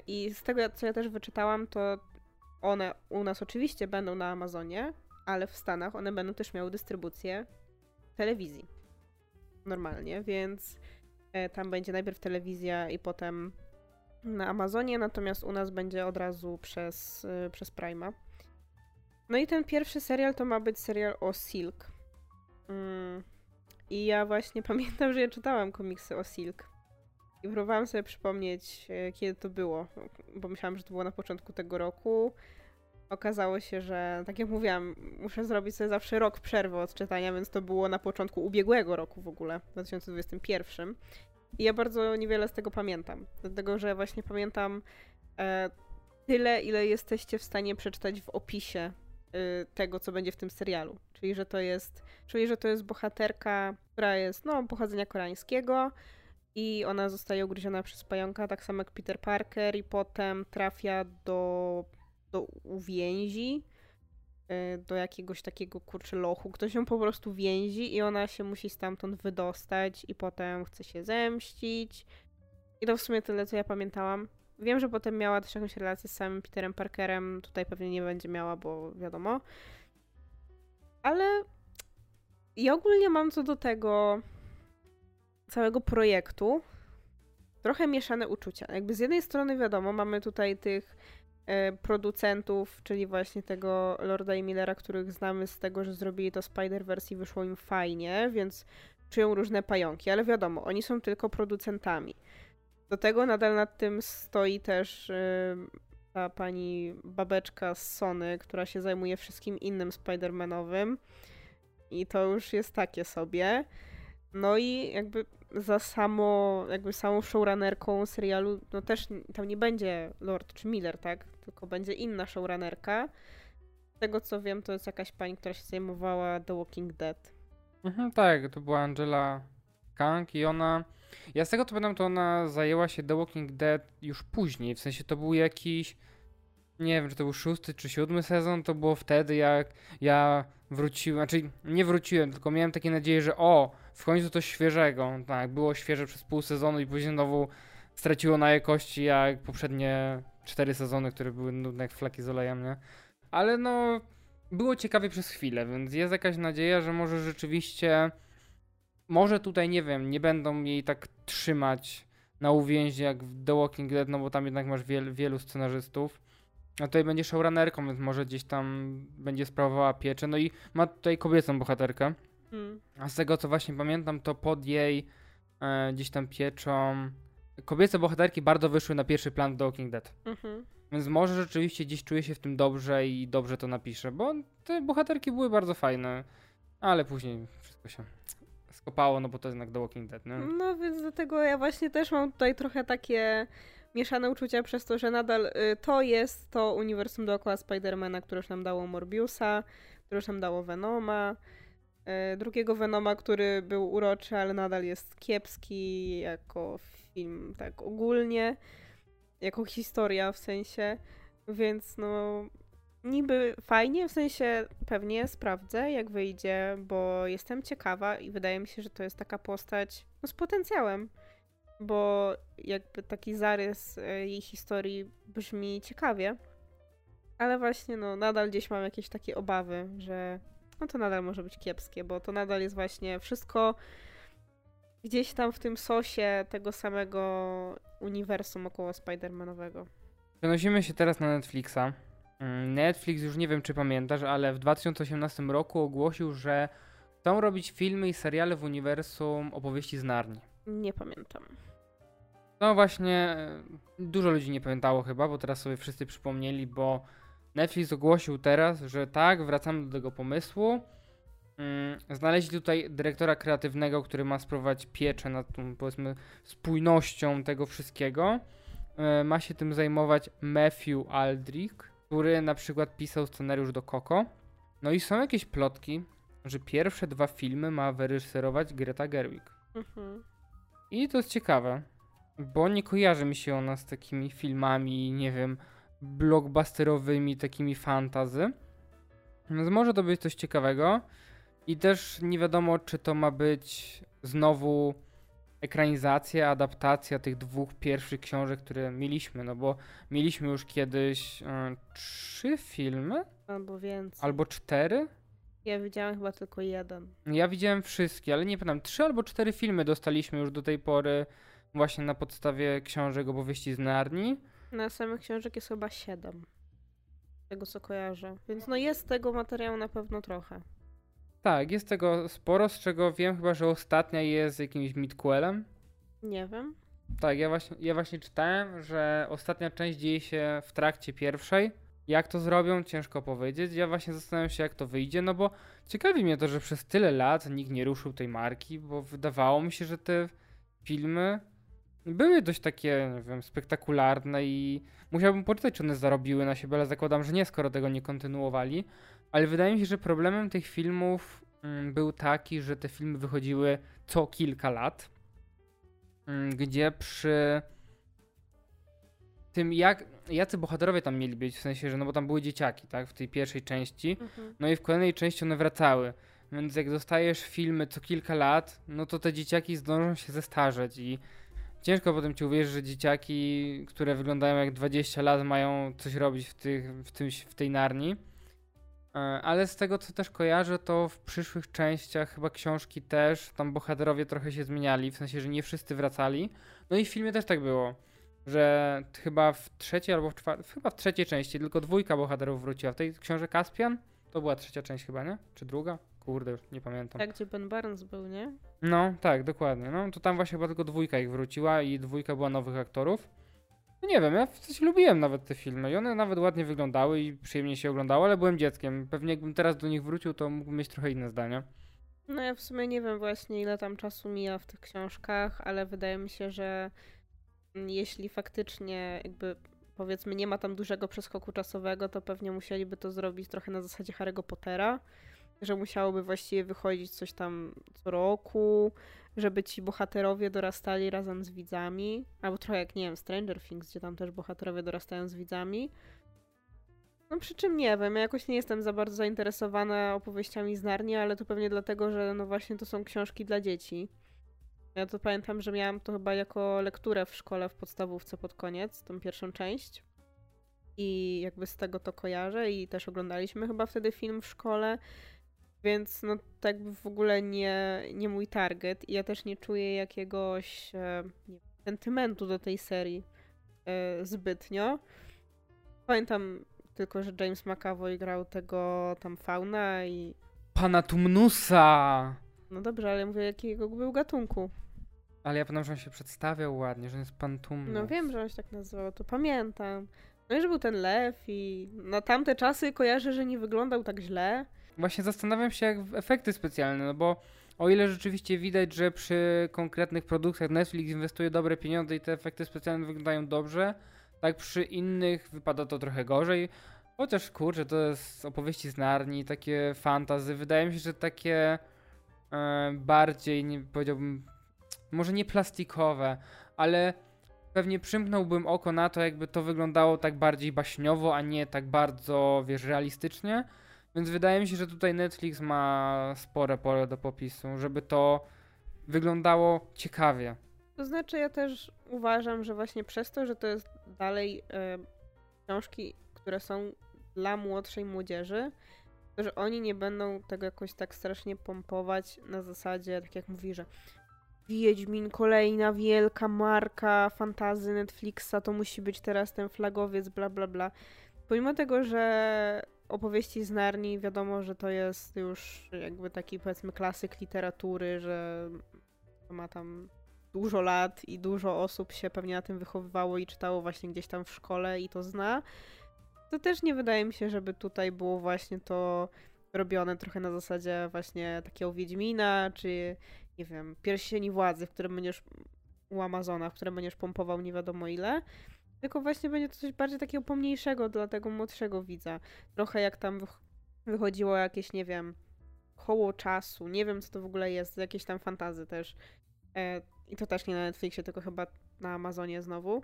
I z tego, co ja też wyczytałam, to one u nas oczywiście będą na Amazonie, ale w Stanach one będą też miały dystrybucję telewizji. Normalnie, więc tam będzie najpierw telewizja i potem na Amazonie, natomiast u nas będzie od razu przez Prime'a. No i ten pierwszy serial to ma być serial o Silk. I ja właśnie pamiętam, że ja czytałam komiksy o Silk i próbowałam sobie przypomnieć, kiedy to było, bo myślałam, że to było na początku tego roku. Okazało się, że tak jak mówiłam, muszę zrobić sobie zawsze rok przerwy od czytania, więc to było na początku ubiegłego roku w ogóle, w 2021. I ja bardzo niewiele z tego pamiętam, dlatego że właśnie pamiętam tyle, ile jesteście w stanie przeczytać w opisie tego, co będzie w tym serialu. Czyli że to jest bohaterka, która jest pochodzenia koreańskiego i ona zostaje ugryziona przez pająka, tak samo jak Peter Parker i potem trafia do uwięzi, do jakiegoś takiego lochu. Ktoś ją po prostu więzi i ona się musi stamtąd wydostać i potem chce się zemścić. I to w sumie tyle, co ja pamiętałam. Wiem, że potem miała też jakąś relację z samym Peterem Parkerem. Tutaj pewnie nie będzie miała, bo wiadomo. Ale ja ogólnie mam co do tego całego projektu trochę mieszane uczucia. Jakby z jednej strony wiadomo, mamy tutaj tych producentów, czyli właśnie tego Lorda i Millera, których znamy z tego, że zrobili to Spider-Verse i wyszło im fajnie, więc czują różne pająki, ale wiadomo, oni są tylko producentami. Do tego nadal nad tym stoi też ta pani babeczka z Sony, która się zajmuje wszystkim innym Spider-Manowym i to już jest takie sobie. No i jakby samą showrunnerką serialu, no też tam nie będzie Lord czy Miller, tak? Tylko będzie inna showrunnerka. Z tego co wiem, to jest jakaś pani, która się zajmowała The Walking Dead. Mhm, tak, to była Angela Kang i ona... Ja z tego co pamiętam, to ona zajęła się The Walking Dead już później, w sensie to był jakiś... nie wiem, czy to był 6. czy 7. sezon, to było wtedy, jak ja wróciłem, znaczy nie wróciłem, tylko miałem takie nadzieję, że w końcu coś świeżego, tak, było świeże przez pół sezonu i później znowu straciło na jakości jak poprzednie 4 sezony, które były nudne jak flaki z olejem, nie? Ale no, było ciekawie przez chwilę, więc jest jakaś nadzieja, że może rzeczywiście, może tutaj, nie wiem, nie będą jej tak trzymać na uwięzi jak w The Walking Dead, no bo tam jednak masz wielu scenarzystów. A tutaj będzie showrunnerką, więc może gdzieś tam będzie sprawowała pieczę. No i ma tutaj kobiecą bohaterkę. A z tego, co właśnie pamiętam, to pod jej gdzieś tam pieczą kobiece bohaterki bardzo wyszły na pierwszy plan w The Walking Dead. Więc może rzeczywiście gdzieś czuje się w tym dobrze i dobrze to napisze, bo te bohaterki były bardzo fajne, ale później wszystko się skopało, no bo to jednak The Walking Dead, nie? No więc dlatego ja właśnie też mam tutaj trochę takie mieszane uczucia przez to, że nadal to jest to uniwersum dookoła Spidermana, które już nam dało Morbiusa, które już nam dało Venoma, drugiego Venoma, który był uroczy, ale nadal jest kiepski jako film, tak ogólnie, jako historia w sensie, więc no niby fajnie, w sensie pewnie sprawdzę, jak wyjdzie, bo jestem ciekawa i wydaje mi się, że to jest taka postać no, z potencjałem, bo jakby taki zarys jej historii brzmi ciekawie, ale właśnie no nadal gdzieś mam jakieś takie obawy, że no to nadal może być kiepskie, bo to nadal jest właśnie wszystko gdzieś tam w tym sosie tego samego uniwersum około Spider-Manowego. Przenosimy się teraz na Netflixa. Netflix, już nie wiem czy pamiętasz, ale w 2018 roku ogłosił, że chcą robić filmy i seriale w uniwersum Opowieści z Narnii. Nie pamiętam. No właśnie, dużo ludzi nie pamiętało chyba, bo teraz sobie wszyscy przypomnieli, bo Netflix ogłosił teraz, że tak, wracamy do tego pomysłu. Znaleźli tutaj dyrektora kreatywnego, który ma sprawować pieczę nad tą, powiedzmy, spójnością tego wszystkiego. Ma się tym zajmować Matthew Aldrich, który na przykład pisał scenariusz do Coco. No i są jakieś plotki, że pierwsze 2 filmy ma wyreżyserować Greta Gerwig. I to jest ciekawe, bo nie kojarzy mi się ona z takimi filmami, nie wiem, blockbusterowymi, takimi fantasy. Więc może to być coś ciekawego. I też nie wiadomo, czy to ma być znowu ekranizacja, adaptacja tych 2 pierwszych książek, które mieliśmy, no bo mieliśmy już kiedyś 3 filmy? Albo więcej. Albo 4? Ja widziałem chyba tylko 1. Ja widziałem wszystkie, ale nie pamiętam, 3 albo 4 filmy dostaliśmy już do tej pory właśnie na podstawie książek Opowieści z Narni. Na samych książek jest chyba 7. Tego co kojarzę. Więc no jest tego materiału na pewno trochę. Tak, jest tego sporo, z czego wiem chyba, że ostatnia jest jakimś midquelem. Nie wiem. Tak, ja właśnie czytałem, że ostatnia część dzieje się w trakcie pierwszej. Jak to zrobią? Ciężko powiedzieć. Ja właśnie zastanawiam się, jak to wyjdzie, no bo ciekawi mnie to, że przez tyle lat nikt nie ruszył tej marki, bo wydawało mi się, że te filmy były dość takie, nie wiem, spektakularne i musiałbym poczytać, czy one zarobiły na siebie, ale zakładam, że nie, skoro tego nie kontynuowali. Ale wydaje mi się, że problemem tych filmów był taki, że te filmy wychodziły co kilka lat, gdzie przy tym jacy bohaterowie tam mieli być, w sensie, że no bo tam były dzieciaki, tak, w tej pierwszej części, no i w kolejnej części one wracały. Więc jak dostajesz filmy co kilka lat, no to te dzieciaki zdążą się zestarzeć i ciężko potem ci uwierzyć, że dzieciaki, które wyglądają jak 20 lat, mają coś robić w tej Narni. Ale z tego, co też kojarzę, to w przyszłych częściach chyba książki też, tam bohaterowie trochę się zmieniali, w sensie, że nie wszyscy wracali. No i w filmie też tak było, że chyba w 3. albo w 4., chyba w 3. części tylko 2 bohaterów wróciła. W tej książce Kaspian to była 3. część chyba, nie? Czy 2? Kurde, już nie pamiętam. Tak, gdzie Ben Barnes był, nie? No, tak, dokładnie. No, to tam właśnie chyba tylko 2 ich wróciła i 2 była nowych aktorów. No nie wiem, ja w sensie lubiłem nawet te filmy i one nawet ładnie wyglądały i przyjemnie się oglądało, ale byłem dzieckiem. Pewnie jakbym teraz do nich wrócił, to mógłbym mieć trochę inne zdania. No ja w sumie nie wiem właśnie, ile tam czasu mija w tych książkach, ale wydaje mi się, że jeśli faktycznie jakby powiedzmy nie ma tam dużego przeskoku czasowego, to pewnie musieliby to zrobić trochę na zasadzie Harry'ego Pottera, że musiałoby właściwie wychodzić coś tam co roku, żeby ci bohaterowie dorastali razem z widzami, albo trochę jak, nie wiem, Stranger Things, gdzie tam też bohaterowie dorastają z widzami, No przy czym nie wiem, ja jakoś nie jestem za bardzo zainteresowana opowieściami z Narnii, ale to pewnie dlatego, że no właśnie to są książki dla dzieci. Ja to pamiętam, że miałam to chyba jako lekturę w szkole w podstawówce pod koniec, tą pierwszą część. I jakby z tego to kojarzę i też oglądaliśmy chyba wtedy film w szkole, więc no tak w ogóle nie mój target i ja też nie czuję jakiegoś nie wiem, sentymentu do tej serii zbytnio. Pamiętam tylko, że James McAvoy grał tego tam Fauna i... Pana Tumnusa! No dobrze, ale mówię, jakiego był gatunku. Ale ja pamiętam, że on się przedstawiał ładnie, że on jest pan Tumnus. No wiem, że on się tak nazywał, to pamiętam. No i że był ten lew i na tamte czasy kojarzę, że nie wyglądał tak źle. Właśnie zastanawiam się, jak efekty specjalne, no bo o ile rzeczywiście widać, że przy konkretnych produkcjach Netflix inwestuje dobre pieniądze i te efekty specjalne wyglądają dobrze, tak przy innych wypada to trochę gorzej. Chociaż kurczę, to jest opowieści z Narni, takie fantasy. Wydaje mi się, że takie bardziej, nie powiedziałbym, może nie plastikowe, ale pewnie przymknąłbym oko na to, jakby to wyglądało tak bardziej baśniowo, a nie tak bardzo, wiesz, realistycznie. Więc wydaje mi się, że tutaj Netflix ma spore pole do popisu, żeby to wyglądało ciekawie. To znaczy ja też uważam, że właśnie przez to, że to jest dalej książki, które są dla młodszej młodzieży, to że oni nie będą tego jakoś tak strasznie pompować na zasadzie, tak jak mówi, że Wiedźmin, kolejna wielka marka fantasy Netflixa, to musi być teraz ten flagowiec, bla bla bla. Pomimo tego, że opowieści z Narni, wiadomo, że to jest już jakby taki, powiedzmy, klasyk literatury, że ma tam dużo lat i dużo osób się pewnie na tym wychowywało i czytało właśnie gdzieś tam w szkole i to zna. To też nie wydaje mi się, żeby tutaj było właśnie to robione trochę na zasadzie właśnie takiego Wiedźmina, czy nie wiem, Pierścieni Władzy, w którym będziesz u Amazona, w którym będziesz pompował nie wiadomo ile. Tylko właśnie będzie to coś bardziej takiego pomniejszego dla tego młodszego widza. Trochę jak tam wychodziło jakieś, nie wiem, Koło Czasu, nie wiem co to w ogóle jest, jakieś tam fantasy też. I to też nie na Netflixie, tylko chyba na Amazonie znowu.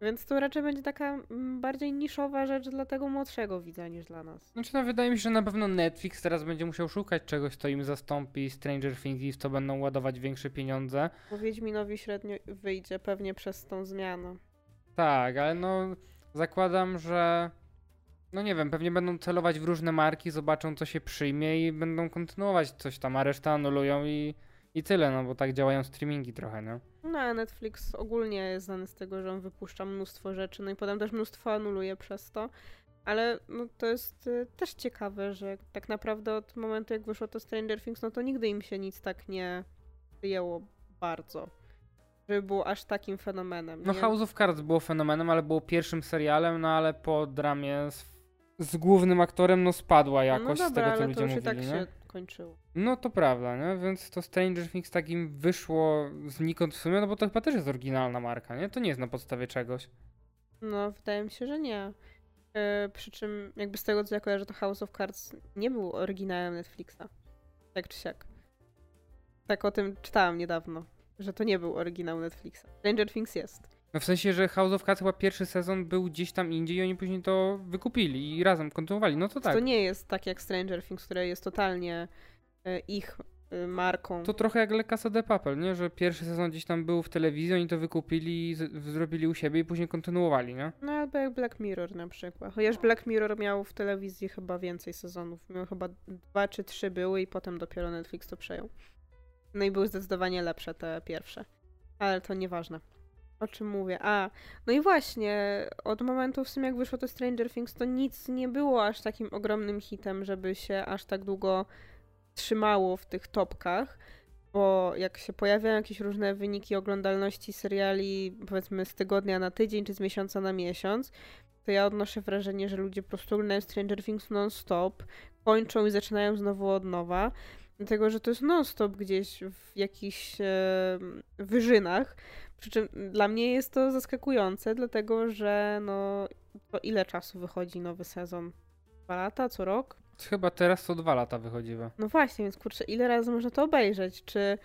Więc to raczej będzie taka bardziej niszowa rzecz dla tego młodszego widza niż dla nas. Znaczy no, wydaje mi się, że na pewno Netflix teraz będzie musiał szukać czegoś, co im zastąpi Stranger Things i w co będą ładować większe pieniądze. Bo Wiedźminowi średnio wyjdzie pewnie przez tą zmianę. Tak, ale no zakładam, że no nie wiem, pewnie będą celować w różne marki, zobaczą co się przyjmie i będą kontynuować coś tam, a resztę anulują i tyle, no bo tak działają streamingi trochę, no. No a Netflix ogólnie jest znany z tego, że on wypuszcza mnóstwo rzeczy, no i potem też mnóstwo anuluje przez to, ale no to jest też ciekawe, że tak naprawdę od momentu jak wyszło to Stranger Things, no to nigdy im się nic tak nie wyjęło bardzo. Żeby było aż takim fenomenem. No nie? House of Cards było fenomenem, ale było pierwszym serialem, no ale po dramie z głównym aktorem no spadła jakość no dobra, z tego, co ludzie mówili. No to już i tak się kończyło. No to prawda, nie? Więc to Stranger Things takim wyszło znikąd w sumie, no bo to chyba też jest oryginalna marka, nie? To nie jest na podstawie czegoś. No wydaje mi się, że nie. Przy czym jakby z tego, co ja kojarzę, to House of Cards nie był oryginałem Netflixa. Tak czy siak. Tak o tym czytałam niedawno. Że to nie był oryginał Netflixa. Stranger Things jest. No w sensie, że House of Cards chyba pierwszy sezon był gdzieś tam indziej i oni później to wykupili i razem kontynuowali, no to tak. To nie jest tak jak Stranger Things, które jest totalnie ich marką. To trochę jak La Casa de Papel, nie? Że pierwszy sezon gdzieś tam był w telewizji, oni to wykupili i zrobili u siebie i później kontynuowali, nie? No albo jak Black Mirror na przykład. Chociaż Black Mirror miał w telewizji chyba więcej sezonów. Miał chyba 2 czy 3 były i potem dopiero Netflix to przejął. No i były zdecydowanie lepsze te pierwsze. Ale to nieważne. O czym mówię? A, no i właśnie, od momentu w sumie jak wyszło to Stranger Things, to nic nie było aż takim ogromnym hitem, żeby się aż tak długo trzymało w tych topkach. Bo jak się pojawiają jakieś różne wyniki oglądalności seriali, powiedzmy z tygodnia na tydzień, czy z miesiąca na miesiąc, to ja odnoszę wrażenie, że ludzie po prostu oglądają Stranger Things non-stop, kończą i zaczynają znowu od nowa. Dlatego, że to jest non-stop gdzieś w jakichś wyżynach. Przy czym dla mnie jest to zaskakujące, dlatego że no to ile czasu wychodzi nowy sezon? 2 lata? Co rok? Chyba teraz co 2 lata wychodzi. No właśnie, więc kurczę, ile razy można to obejrzeć? Czy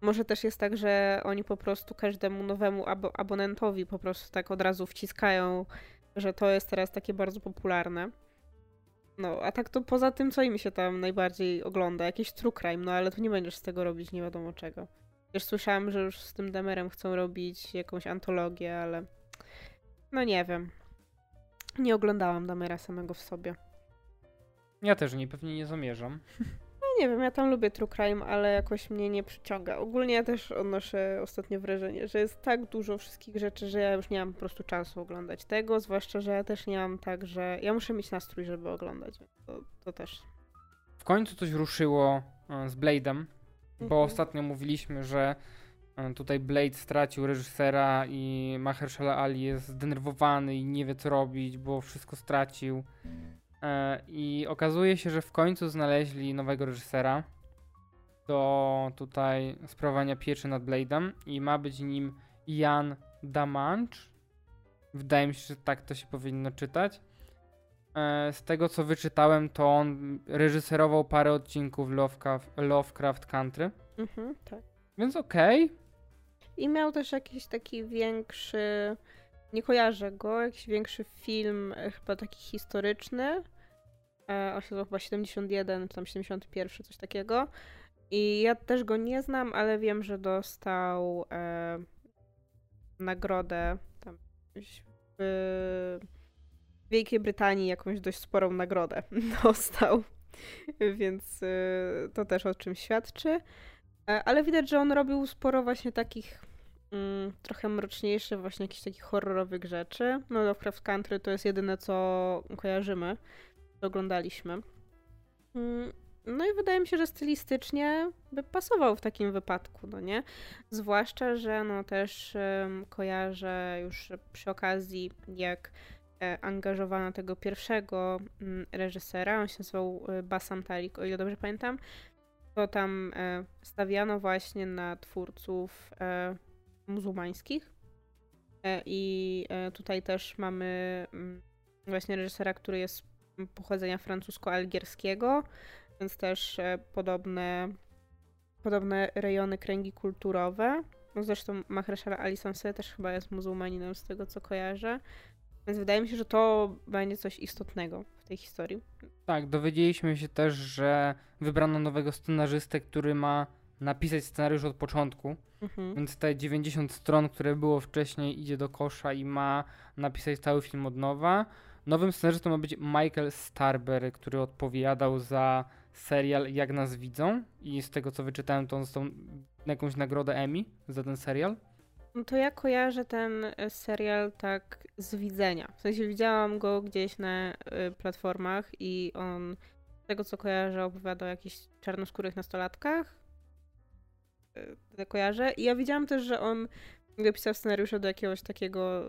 może też jest tak, że oni po prostu każdemu nowemu abonentowi po prostu tak od razu wciskają, że to jest teraz takie bardzo popularne? No, a tak to poza tym, co im się tam najbardziej ogląda, jakiś true crime, no ale tu nie będziesz z tego robić nie wiadomo czego. Już słyszałam, że już z tym Demerem chcą robić jakąś antologię, ale no nie wiem. Nie oglądałam Damera samego w sobie. Ja też nie, pewnie nie zamierzam. No nie wiem, ja tam lubię true crime, ale jakoś mnie nie przyciąga. Ogólnie ja też odnoszę ostatnio wrażenie, że jest tak dużo wszystkich rzeczy, że ja już nie mam po prostu czasu oglądać tego, zwłaszcza, że ja też nie mam tak, że ja muszę mieć nastrój, żeby oglądać, więc to też. W końcu coś ruszyło z Blade'em, bo ostatnio mówiliśmy, że tutaj Blade stracił reżysera i Mahershala Ali jest zdenerwowany i nie wie co robić, bo wszystko stracił. I okazuje się, że w końcu znaleźli nowego reżysera do tutaj sprawowania pieczy nad Blade'em i ma być nim Jan Damanch. Wydaje mi się, że tak to się powinno czytać. Z tego co wyczytałem, to on reżyserował parę odcinków Lovecraft Country. Mhm, tak. Więc okej. I miał też jakiś taki większy, nie kojarzę go, jakiś większy film, chyba taki historyczny. On się chyba 71, czy tam 71, coś takiego. I ja też go nie znam, ale wiem, że dostał nagrodę tam w Wielkiej Brytanii, jakąś dość sporą nagrodę dostał. Więc to też o czym świadczy. Ale widać, że on robił sporo właśnie takich trochę mroczniejszych, właśnie jakichś takich horrorowych rzeczy. No Lovecraft Country to jest jedyne, co kojarzymy, co oglądaliśmy. No i wydaje mi się, że stylistycznie by pasował w takim wypadku, no nie? Zwłaszcza, że no też kojarzę już przy okazji, jak angażowano tego pierwszego reżysera, on się nazywał Bassam Tariq, o ile dobrze pamiętam, to tam stawiano właśnie na twórców muzułmańskich i tutaj też mamy właśnie reżysera, który jest pochodzenia francusko-algierskiego, więc też podobne rejony, kręgi kulturowe. No zresztą Mahershala Ali sam sobie też chyba jest muzułmaninem z tego co kojarzę, więc wydaje mi się, że to będzie coś istotnego w tej historii. Tak, dowiedzieliśmy się też, że wybrano nowego scenarzystę, który ma napisać scenariusz od początku, więc te 90 stron, które było wcześniej, idzie do kosza i ma napisać cały film od nowa. Nowym scenarzystą ma być Michael Starber, który odpowiadał za serial Jak nas widzą i z tego co wyczytałem, to on dostał jakąś nagrodę Emmy za ten serial. No to ja kojarzę ten serial tak z widzenia. W sensie widziałam go gdzieś na platformach i on z tego co kojarzę opowiada o jakichś czarnoskórych nastolatkach. Kojarzę. I ja widziałam też, że on pisał scenariusze do jakiegoś takiego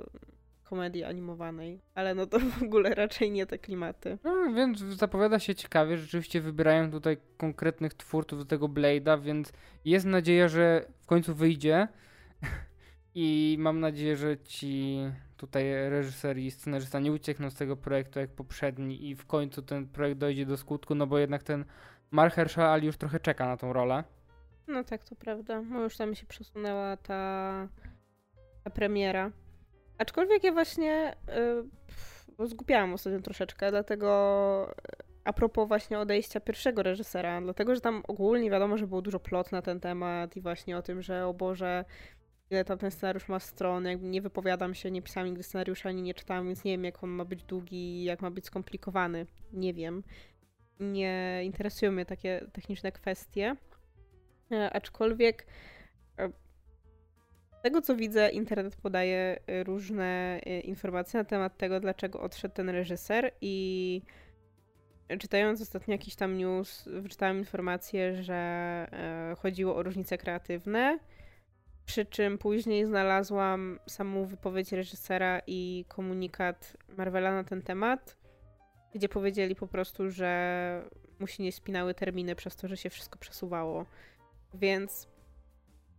komedii animowanej, ale no to w ogóle raczej nie te klimaty. No, więc zapowiada się ciekawie, rzeczywiście wybierają tutaj konkretnych twórców do tego Blade'a, więc jest nadzieja, że w końcu wyjdzie. I mam nadzieję, że ci tutaj reżyser i scenarzysta nie uciekną z tego projektu jak poprzedni i w końcu ten projekt dojdzie do skutku, no bo jednak ten Mahershala Ali już trochę czeka na tą rolę. No tak, to prawda. No już tam się przesunęła ta premiera. Aczkolwiek ja właśnie zgubiałam ostatnio troszeczkę, dlatego a propos właśnie odejścia pierwszego reżysera, dlatego, że tam ogólnie wiadomo, że było dużo plot na ten temat i właśnie o tym, że o Boże, ile tam ten scenariusz ma stron, jakby nie wypowiadam się, nie pisałam nigdy scenariusza, ani nie czytałam, więc nie wiem, jak on ma być długi, jak ma być skomplikowany. Nie wiem. Nie interesują mnie takie techniczne kwestie. Aczkolwiek z tego, co widzę, internet podaje różne informacje na temat tego, dlaczego odszedł ten reżyser i czytając ostatnio jakiś tam news, wyczytałam informację, że chodziło o różnice kreatywne, przy czym później znalazłam samą wypowiedź reżysera i komunikat Marvela na ten temat, gdzie powiedzieli po prostu, że mu się nie spinały terminy przez to, że się wszystko przesuwało. Więc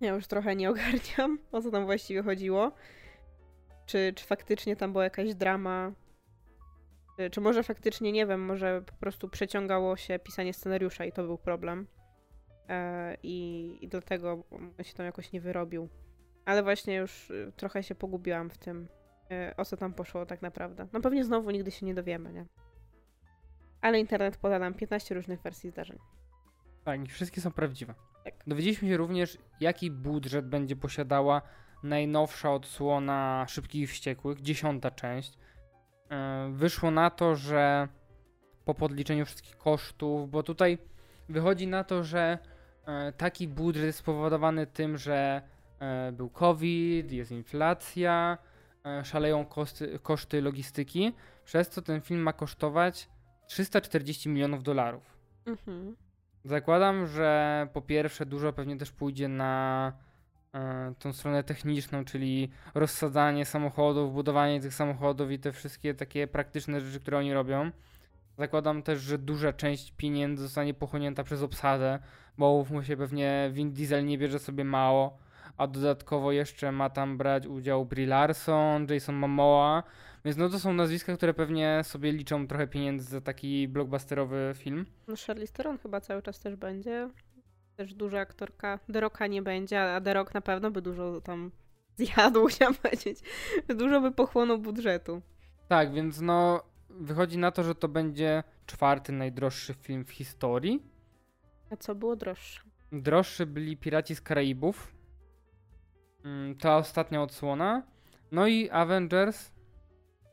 ja już trochę nie ogarniam, o co tam właściwie chodziło. Czy faktycznie tam była jakaś drama? Czy może faktycznie, nie wiem, może po prostu przeciągało się pisanie scenariusza i to był problem. I dlatego się tam jakoś nie wyrobił. Ale właśnie już trochę się pogubiłam w tym, o co tam poszło tak naprawdę. No pewnie znowu nigdy się nie dowiemy, nie? ale internet poda nam 15 różnych wersji zdarzeń. Tak, i wszystkie są prawdziwe. Tak. Dowiedzieliśmy się również, jaki budżet będzie posiadała najnowsza odsłona Szybkich i Wściekłych, 10. część. Wyszło na to, że po podliczeniu wszystkich kosztów, bo tutaj wychodzi na to, że taki budżet jest spowodowany tym, że był COVID, jest inflacja, szaleją koszty logistyki, przez co ten film ma kosztować $340 milionów. Mhm. Zakładam, że po pierwsze dużo pewnie też pójdzie na tą stronę techniczną, czyli rozsadzanie samochodów, budowanie tych samochodów i te wszystkie takie praktyczne rzeczy, które oni robią. Zakładam też, że duża część pieniędzy zostanie pochłonięta przez obsadę, bo umówmy się, pewnie Vin Diesel nie bierze sobie mało, a dodatkowo jeszcze ma tam brać udział Brie Larson, Jason Momoa, więc no to są nazwiska, które pewnie sobie liczą trochę pieniędzy za taki blockbusterowy film. No Charlize Theron chyba cały czas też będzie, też duża aktorka. The Rocka nie będzie, a The Rock na pewno by dużo tam zjadł, chciałam powiedzieć, dużo by pochłonął budżetu. Tak, więc no wychodzi na to, że to będzie 4. najdroższy film w historii. A co było droższe? Droższy byli Piraci z Karaibów, ta ostatnia odsłona, no i Avengers,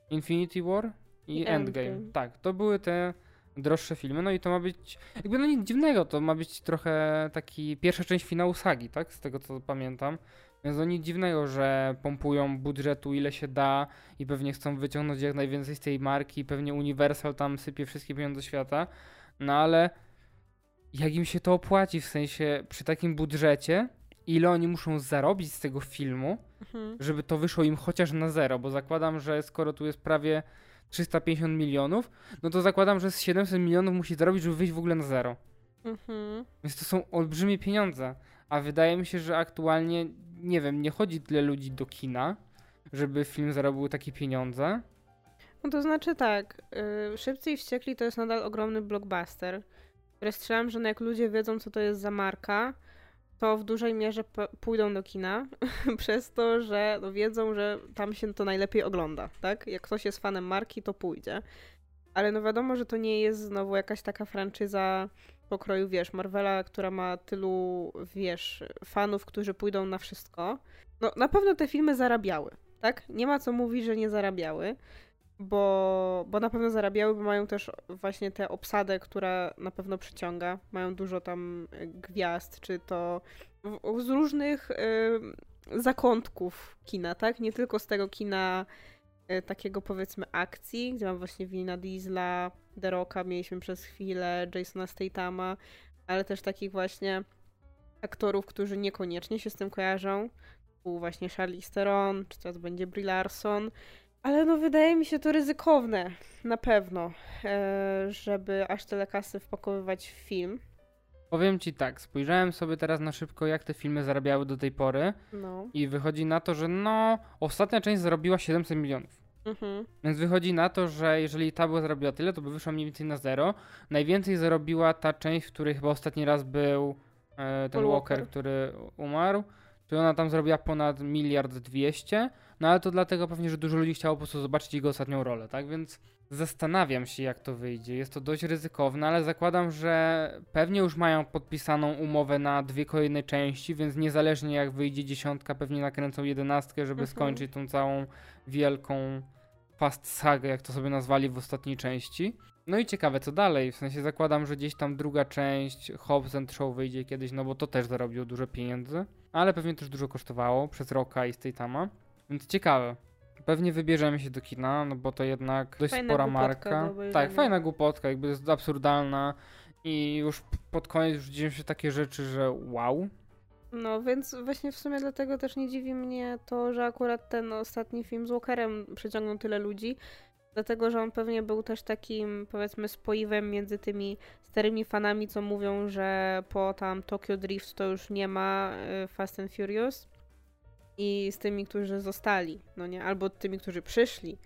Infinity War i Endgame. Tak, to były te droższe filmy, no i to ma być, jakby no nic dziwnego, to ma być trochę taki pierwsza część finału sagi, tak, z tego co pamiętam, więc no nic dziwnego, że pompują budżetu ile się da i pewnie chcą wyciągnąć jak najwięcej z tej marki, pewnie Universal tam sypie wszystkie pieniądze świata, no ale jak im się to opłaci, w sensie przy takim budżecie, ile oni muszą zarobić z tego filmu, żeby to wyszło im chociaż na zero, bo zakładam, że skoro tu jest prawie 350 milionów, no to zakładam, że z 700 milionów musi zarobić, żeby wyjść w ogóle na zero. Więc to są olbrzymie pieniądze, a wydaje mi się, że aktualnie, nie wiem, nie chodzi tyle ludzi do kina, żeby film zarobił takie pieniądze. No to znaczy tak, Szybcy i Wściekli to jest nadal ogromny blockbuster, który strzelam, że jak ludzie wiedzą, co to jest za marka, to w dużej mierze pójdą do kina przez to, że no wiedzą, że tam się to najlepiej ogląda, tak? Jak ktoś jest fanem marki, to pójdzie. Ale no wiadomo, że to nie jest znowu jakaś taka franczyza pokroju, wiesz, Marvela, która ma tylu, wiesz, fanów, którzy pójdą na wszystko. No na pewno te filmy zarabiały, tak? Nie ma co mówić, że nie zarabiały, bo na pewno zarabiały, bo mają też właśnie tę obsadę, która na pewno przyciąga. Mają dużo tam gwiazd, czy to z różnych zakątków kina, tak? Nie tylko z tego kina takiego, powiedzmy, akcji, gdzie mam właśnie Vina Diesla, The Rocka mieliśmy przez chwilę, Jasona Statama, ale też takich właśnie aktorów, którzy niekoniecznie się z tym kojarzą. Był właśnie Charlize Theron, czy teraz będzie Brie Larson. Ale no wydaje mi się to ryzykowne, na pewno, żeby aż tyle kasy wpakowywać w film. Powiem ci tak, spojrzałem sobie teraz na szybko, jak te filmy zarabiały do tej pory i wychodzi na to, że no ostatnia część zarobiła 700 milionów. Więc wychodzi na to, że jeżeli ta by zarobiła tyle, to by wyszła mniej więcej na zero. Najwięcej zarobiła ta część, w której chyba ostatni raz był ten Walker, który umarł. Czyli ona tam zrobiła ponad 1,2 mld, no ale to dlatego pewnie, że dużo ludzi chciało po prostu zobaczyć jego ostatnią rolę, tak? Więc zastanawiam się, jak to wyjdzie. Jest to dość ryzykowne, ale zakładam, że pewnie już mają podpisaną umowę na 2 kolejne części, więc niezależnie jak wyjdzie 10, pewnie nakręcą 11, żeby skończyć tą całą wielką fast sagę, jak to sobie nazwali w ostatniej części. No i ciekawe, co dalej, w sensie zakładam, że gdzieś tam druga część Hobbs & Shaw wyjdzie kiedyś, no bo to też zarobiło dużo pieniędzy, ale pewnie też dużo kosztowało przez Rocka i Statama, więc ciekawe. Pewnie wybierzemy się do kina, no bo to jednak dość fajna spora marka. Tak, fajna głupotka, jakby jest absurdalna i już pod koniec już dzieją się takie rzeczy, że wow. No więc właśnie w sumie dlatego też nie dziwi mnie to, że akurat ten ostatni film z Walkerem przyciągnął tyle ludzi, dlatego, że on pewnie był też takim, powiedzmy, spoiwem między tymi starymi fanami, co mówią, że po tam Tokyo Drift to już nie ma Fast and Furious i z tymi, którzy zostali, no nie? Albo tymi, którzy przyszli,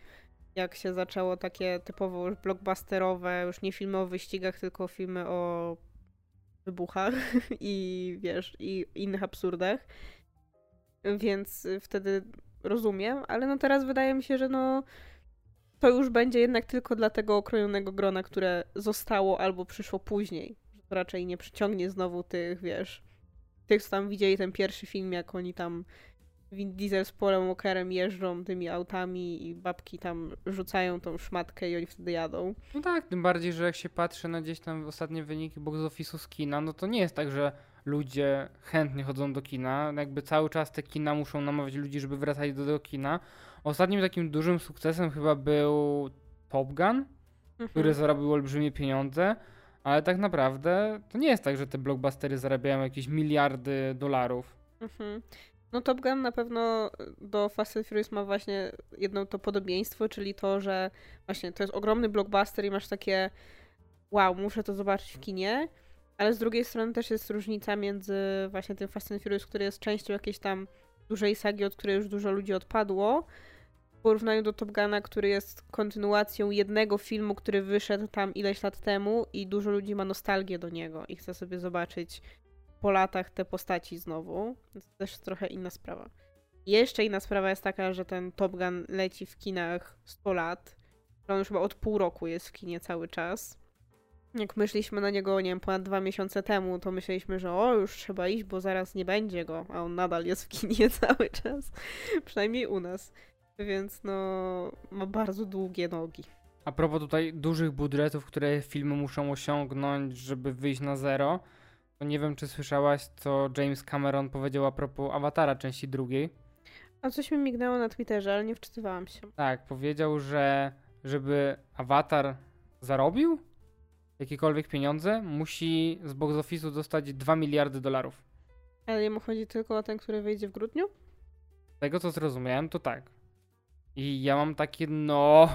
jak się zaczęło takie typowo już blockbusterowe, już nie filmy o wyścigach, tylko filmy o wybuchach i wiesz, i innych absurdach, więc wtedy rozumiem, ale no teraz wydaje mi się, że no to już będzie jednak tylko dla tego okrojonego grona, które zostało albo przyszło później. Raczej nie przyciągnie znowu tych, wiesz, tych, co tam widzieli ten pierwszy film, jak oni tam Vin Diesel z Paulem Walkerem jeżdżą tymi autami i babki tam rzucają tą szmatkę i oni wtedy jadą. No tak, tym bardziej, że jak się patrzy na gdzieś tam ostatnie wyniki box office'u z kina, no to nie jest tak, że ludzie chętnie chodzą do kina. Jakby cały czas te kina muszą namawiać ludzi, żeby wracali do kina. Ostatnim takim dużym sukcesem chyba był Top Gun, który zarobił olbrzymie pieniądze, ale tak naprawdę to nie jest tak, że te blockbustery zarabiają jakieś miliardy dolarów. No Top Gun na pewno do Fast and Furious ma właśnie jedno to podobieństwo, czyli to, że właśnie to jest ogromny blockbuster i masz takie wow, muszę to zobaczyć w kinie, ale z drugiej strony też jest różnica między właśnie tym Fast and Furious, który jest częścią jakiejś tam dużej sagi, od której już dużo ludzi odpadło, w porównaniu do Top Guna, który jest kontynuacją jednego filmu, który wyszedł tam ileś lat temu i dużo ludzi ma nostalgię do niego i chce sobie zobaczyć po latach te postaci znowu. To też trochę inna sprawa. Jeszcze inna sprawa jest taka, że ten Top Gun leci w kinach 100 lat. On już chyba od pół roku jest w kinie cały czas. Jak myśleliśmy na niego, nie wiem, ponad 2 miesiące temu, to myśleliśmy, że o, już trzeba iść, bo zaraz nie będzie go, a on nadal jest w kinie cały czas. Przynajmniej u nas. Więc no, ma bardzo długie nogi. A propos tutaj dużych budżetów, które filmy muszą osiągnąć, żeby wyjść na zero, to nie wiem, czy słyszałaś, co James Cameron powiedział a propos Awatara części drugiej. A coś mi mignęło na Twitterze, ale nie wczytywałam się. Tak, powiedział, że żeby Awatar zarobił jakiekolwiek pieniądze, musi z box office'u dostać 2 miliardy dolarów. Ale jemu chodzi tylko o ten, który wyjdzie w grudniu? Z tego, co zrozumiałem, to tak. I ja mam takie, no...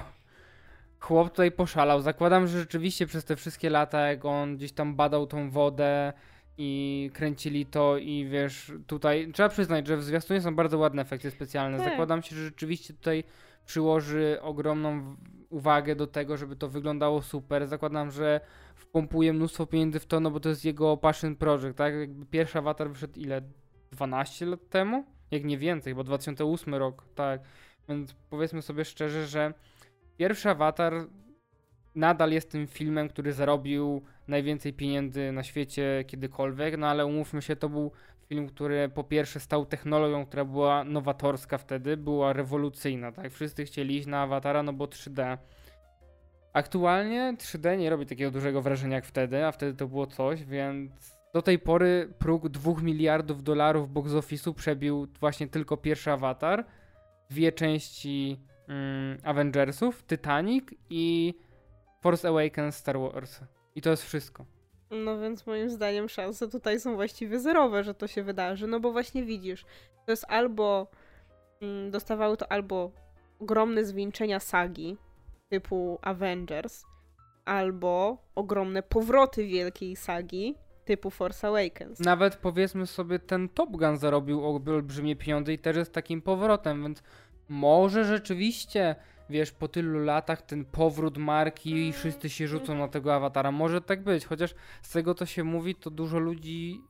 Chłop tutaj poszalał. Zakładam, że rzeczywiście przez te wszystkie lata, jak on gdzieś tam badał tą wodę i kręcili to i wiesz, tutaj... Trzeba przyznać, że w zwiastunie są bardzo ładne efekty specjalne. Tak. Zakładam się, że rzeczywiście tutaj przyłoży ogromną uwagę do tego, żeby to wyglądało super. Zakładam, że wpompuje mnóstwo pieniędzy w to, no bo to jest jego passion project, tak? Jakby pierwszy Awatar wyszedł ile? 12 lat temu? Jak nie więcej, bo 2008 rok, tak. Więc powiedzmy sobie szczerze, że pierwszy Awatar nadal jest tym filmem, który zarobił najwięcej pieniędzy na świecie kiedykolwiek, no ale umówmy się, to był film, który po pierwsze stał technologią, która była nowatorska wtedy, była rewolucyjna, tak? Wszyscy chcieli iść na Awatara, no bo 3D. Aktualnie 3D nie robi takiego dużego wrażenia jak wtedy, a wtedy to było coś, więc do tej pory próg 2 miliardów dolarów box office'u przebił właśnie tylko pierwszy Awatar, 2 części Avengersów, Titanic i Force Awakens Star Wars. I to jest wszystko. No więc moim zdaniem szanse tutaj są właściwie zerowe, że to się wydarzy, no bo właśnie widzisz, to jest albo dostawały to albo ogromne zwieńczenia sagi typu Avengers, albo ogromne powroty wielkiej sagi typu Force Awakens. Nawet powiedzmy sobie ten Top Gun zarobił olbrzymie pieniądze i też jest takim powrotem, więc może rzeczywiście, wiesz, po tylu latach ten powrót marki i wszyscy się rzucą na tego Awatara. Może tak być, chociaż z tego, co się mówi, to dużo ludzi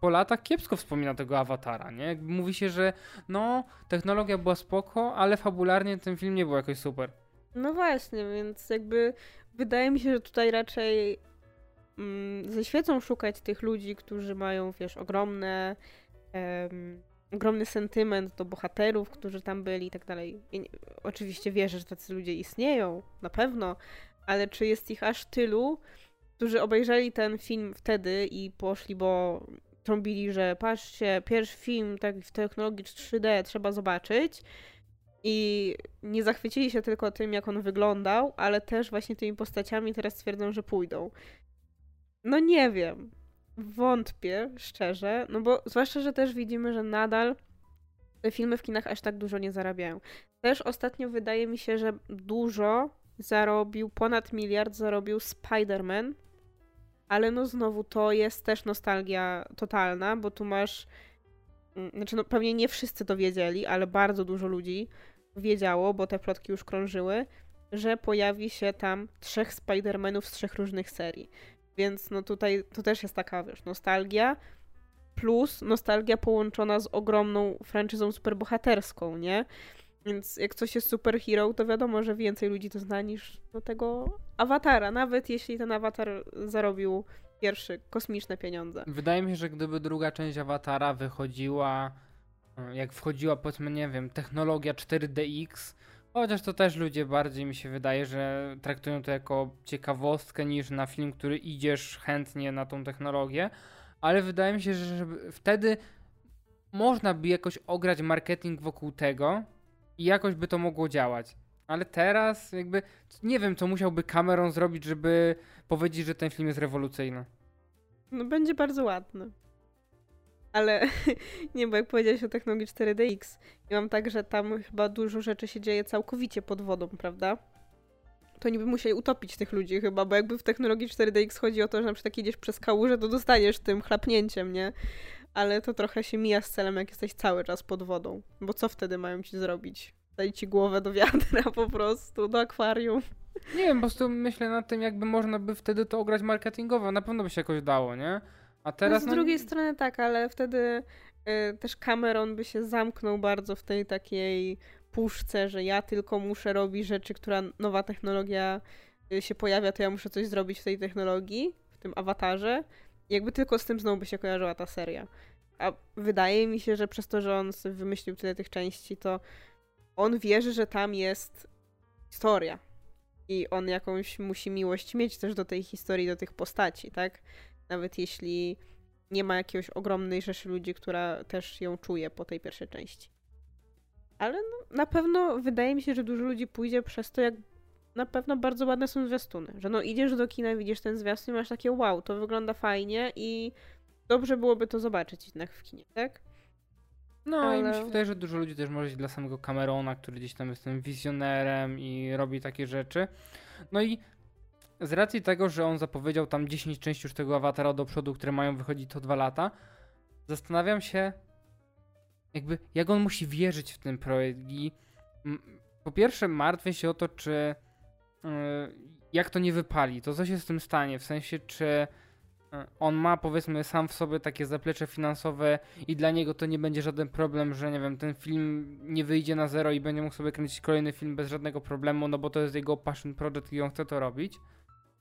po latach kiepsko wspomina tego Awatara, nie? Jakby mówi się, że no, technologia była spoko, ale fabularnie ten film nie był jakoś super. No właśnie, więc jakby wydaje mi się, że tutaj raczej ze świecą szukać tych ludzi, którzy mają, wiesz, ogromny sentyment do bohaterów, którzy tam byli i tak dalej. Oczywiście wierzę, że tacy ludzie istnieją, na pewno, ale czy jest ich aż tylu, którzy obejrzeli ten film wtedy i poszli, bo trąbili, że patrzcie, pierwszy film tak w technologii 3D trzeba zobaczyć i nie zachwycili się tylko tym, jak on wyglądał, ale też właśnie tymi postaciami teraz twierdzą, że pójdą. No nie wiem. Wątpię, szczerze, no bo zwłaszcza, że też widzimy, że nadal te filmy w kinach aż tak dużo nie zarabiają. Też ostatnio wydaje mi się, że dużo zarobił, ponad miliard zarobił Spider-Man, ale no znowu to jest też nostalgia totalna, bo tu masz, znaczy no pewnie nie wszyscy to wiedzieli, ale bardzo dużo ludzi wiedziało, bo te plotki już krążyły, że pojawi się tam 3 Spider-Manów z 3 różnych serii. Więc no tutaj to też jest taka, wiesz, nostalgia plus nostalgia połączona z ogromną franczyzą superbohaterską, nie? Więc jak coś jest superhero, to wiadomo, że więcej ludzi to zna niż do tego awatara, nawet jeśli ten awatar zarobił pierwszy kosmiczne pieniądze. Wydaje mi się, że gdyby druga część awatara wychodziła, jak wchodziła powiedzmy, nie wiem, technologia 4DX, chociaż to też ludzie bardziej mi się wydaje, że traktują to jako ciekawostkę niż na film, który idziesz chętnie na tą technologię, ale wydaje mi się, że wtedy można by jakoś ograć marketing wokół tego i jakoś by to mogło działać. Ale teraz jakby nie wiem, co musiałby Cameron zrobić, żeby powiedzieć, że ten film jest rewolucyjny. No będzie bardzo ładny. Ale nie, bo jak powiedziałeś o technologii 4DX, ja mam tak, że tam chyba dużo rzeczy się dzieje całkowicie pod wodą, prawda? To niby musieli utopić tych ludzi chyba, bo jakby w technologii 4DX chodzi o to, że na przykład jak idziesz przez kałużę, to dostaniesz tym chlapnięciem, nie? Ale to trochę się mija z celem, jak jesteś cały czas pod wodą. Bo co wtedy mają ci zrobić? Daj ci głowę do wiadra po prostu, do akwarium. Nie wiem, po prostu myślę nad tym, jakby można by wtedy to ograć marketingowo. Na pewno by się jakoś dało, nie? A teraz, no z drugiej strony tak, ale wtedy też Cameron by się zamknął bardzo w tej takiej puszce, że ja tylko muszę robić rzeczy, która nowa technologia się pojawia, to ja muszę coś zrobić w tej technologii, w tym awatarze. I jakby tylko z tym znowu by się kojarzyła ta seria. A wydaje mi się, że przez to, że on wymyślił tyle tych części, to on wierzy, że tam jest historia. I on jakąś musi miłość mieć też do tej historii, do tych postaci, tak? Nawet jeśli nie ma jakiejś ogromnej rzeszy ludzi, która też ją czuje po tej pierwszej części. Ale no, na pewno wydaje mi się, że dużo ludzi pójdzie przez to, jak na pewno bardzo ładne są zwiastuny. Że no idziesz do kina, widzisz ten zwiastun i masz takie wow, to wygląda fajnie i dobrze byłoby to zobaczyć jednak w kinie, tak? No ale... i mi się wydaje, że dużo ludzi też może iść dla samego Camerona, który gdzieś tam jest tym wizjonerem i robi takie rzeczy. No i z racji tego, że on zapowiedział tam 10 części już tego awatara do przodu, które mają wychodzić co 2 lata, zastanawiam się, jakby jak on musi wierzyć w ten projekt i po pierwsze martwię się o to, czy jak to nie wypali, to co się z tym stanie, w sensie czy on ma powiedzmy sam w sobie takie zaplecze finansowe i dla niego to nie będzie żaden problem, że nie wiem, ten film nie wyjdzie na zero i będzie mógł sobie kręcić kolejny film bez żadnego problemu, no bo to jest jego passion project i on chce to robić.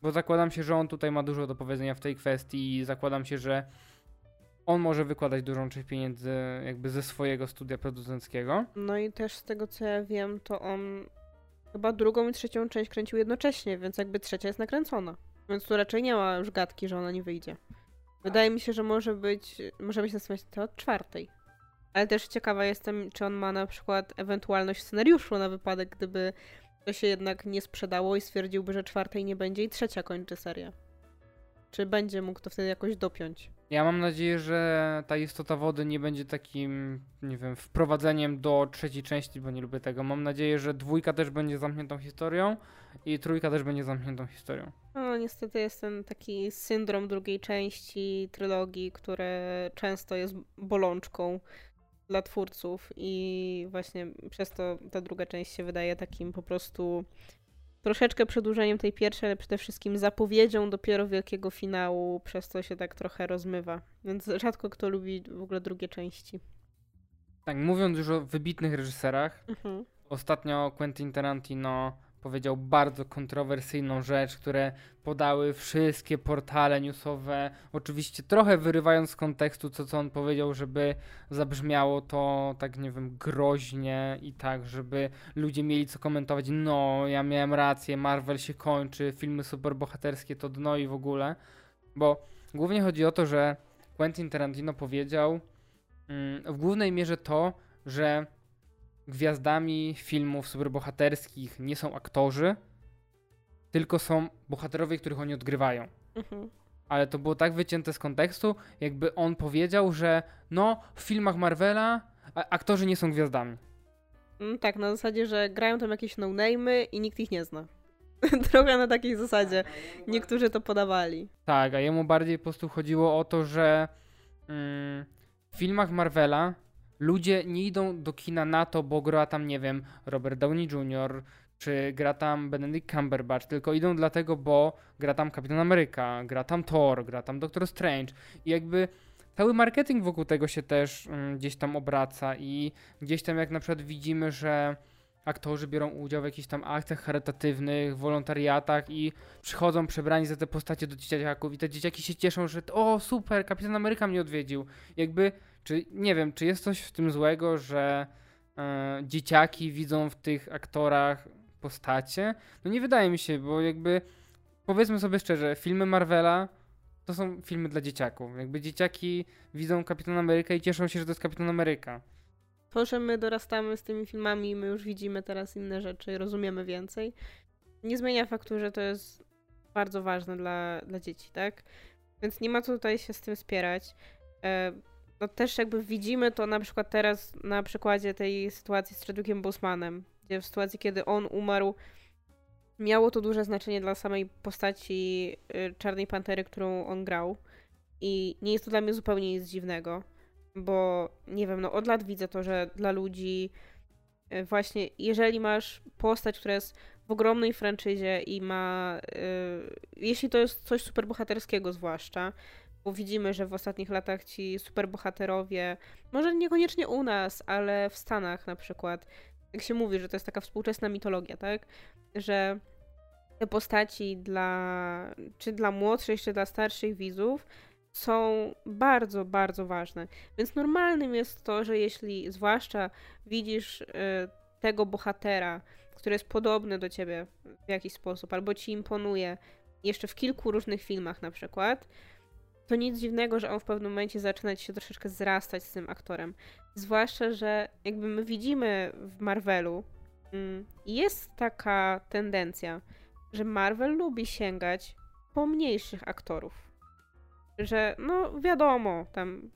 Bo zakładam się, że on tutaj ma dużo do powiedzenia w tej kwestii i zakładam się, że on może wykładać dużą część pieniędzy jakby ze swojego studia producenckiego. No i też z tego, co ja wiem, to on chyba drugą i trzecią część kręcił jednocześnie, więc jakby trzecia jest nakręcona. Więc tu raczej nie ma już gadki, że ona nie wyjdzie. Wydaje mi się, że może być na to od czwartej. Ale też ciekawa jestem, czy on ma na przykład ewentualność scenariuszu na wypadek, gdyby to się jednak nie sprzedało i stwierdziłby, że czwartej nie będzie i trzecia kończy serię. Czy będzie mógł to wtedy jakoś dopiąć? Ja mam nadzieję, że ta istota wody nie będzie takim, nie wiem, wprowadzeniem do trzeciej części, bo nie lubię tego. Mam nadzieję, że dwójka też będzie zamkniętą historią i trójka też będzie zamkniętą historią. No niestety jest ten taki syndrom drugiej części trylogii, które często jest bolączką dla twórców i właśnie przez to ta druga część się wydaje takim po prostu troszeczkę przedłużeniem tej pierwszej, ale przede wszystkim zapowiedzią dopiero wielkiego finału, przez co się tak trochę rozmywa. Więc rzadko kto lubi w ogóle drugie części. Tak, mówiąc już o wybitnych reżyserach, Ostatnio Quentin Tarantino powiedział bardzo kontrowersyjną rzecz, które podały wszystkie portale newsowe, oczywiście trochę wyrywając z kontekstu co on powiedział, żeby zabrzmiało to tak, nie wiem, groźnie i tak, żeby ludzie mieli co komentować, no ja miałem rację, Marvel się kończy, filmy superbohaterskie to dno i w ogóle, bo głównie chodzi o to, że Quentin Tarantino powiedział w głównej mierze to, że gwiazdami filmów superbohaterskich nie są aktorzy, tylko są bohaterowie, których oni odgrywają. Ale to było tak wycięte z kontekstu, jakby on powiedział, że no, w filmach Marvela aktorzy nie są gwiazdami. No tak, na zasadzie, że grają tam jakieś no-name'y i nikt ich nie zna. Trochę na takiej zasadzie. Niektórzy to podawali. Tak, a jemu bardziej po prostu chodziło o to, że w filmach Marvela ludzie nie idą do kina na to, bo gra tam, nie wiem, Robert Downey Jr., czy gra tam Benedict Cumberbatch, tylko idą dlatego, bo gra tam Kapitan Ameryka, gra tam Thor, gra tam Doctor Strange. I jakby cały marketing wokół tego się też gdzieś tam obraca i gdzieś tam jak na przykład widzimy, że aktorzy biorą udział w jakichś tam akcjach charytatywnych, wolontariatach i przychodzą przebrani za te postacie do dzieciaków i te dzieciaki się cieszą, że o super, Kapitan Ameryka mnie odwiedził. Jakby, czy nie wiem, czy jest coś w tym złego, że dzieciaki widzą w tych aktorach postacie? No nie wydaje mi się, bo jakby powiedzmy sobie szczerze, filmy Marvela to są filmy dla dzieciaków. Jakby dzieciaki widzą Kapitan Amerykę i cieszą się, że to jest Kapitan Ameryka. To, że my dorastamy z tymi filmami i my już widzimy teraz inne rzeczy, rozumiemy więcej, nie zmienia faktu, że to jest bardzo ważne dla dzieci, tak? Więc nie ma co tutaj się z tym spierać. No też jakby widzimy to na przykład teraz na przykładzie tej sytuacji z Chadwickiem Bosemanem, gdzie w sytuacji, kiedy on umarł, miało to duże znaczenie dla samej postaci Czarnej Pantery, którą on grał. I nie jest to dla mnie zupełnie nic dziwnego. Bo nie wiem, no od lat widzę to, że dla ludzi właśnie, jeżeli masz postać, która jest w ogromnej franczyzie i ma, jeśli to jest coś superbohaterskiego zwłaszcza, bo widzimy, że w ostatnich latach ci superbohaterowie, może niekoniecznie u nas, ale w Stanach na przykład, jak się mówi, że to jest taka współczesna mitologia, tak, że te postaci czy dla młodszych, czy dla starszych widzów są bardzo, bardzo ważne. Więc normalnym jest to, że jeśli zwłaszcza widzisz tego bohatera, który jest podobny do ciebie w jakiś sposób, albo ci imponuje jeszcze w kilku różnych filmach na przykład, to nic dziwnego, że on w pewnym momencie zaczyna ci się troszeczkę zrastać z tym aktorem. Zwłaszcza, że jakby my widzimy w Marvelu, jest taka tendencja, że Marvel lubi sięgać po mniejszych aktorów. Że no wiadomo, tam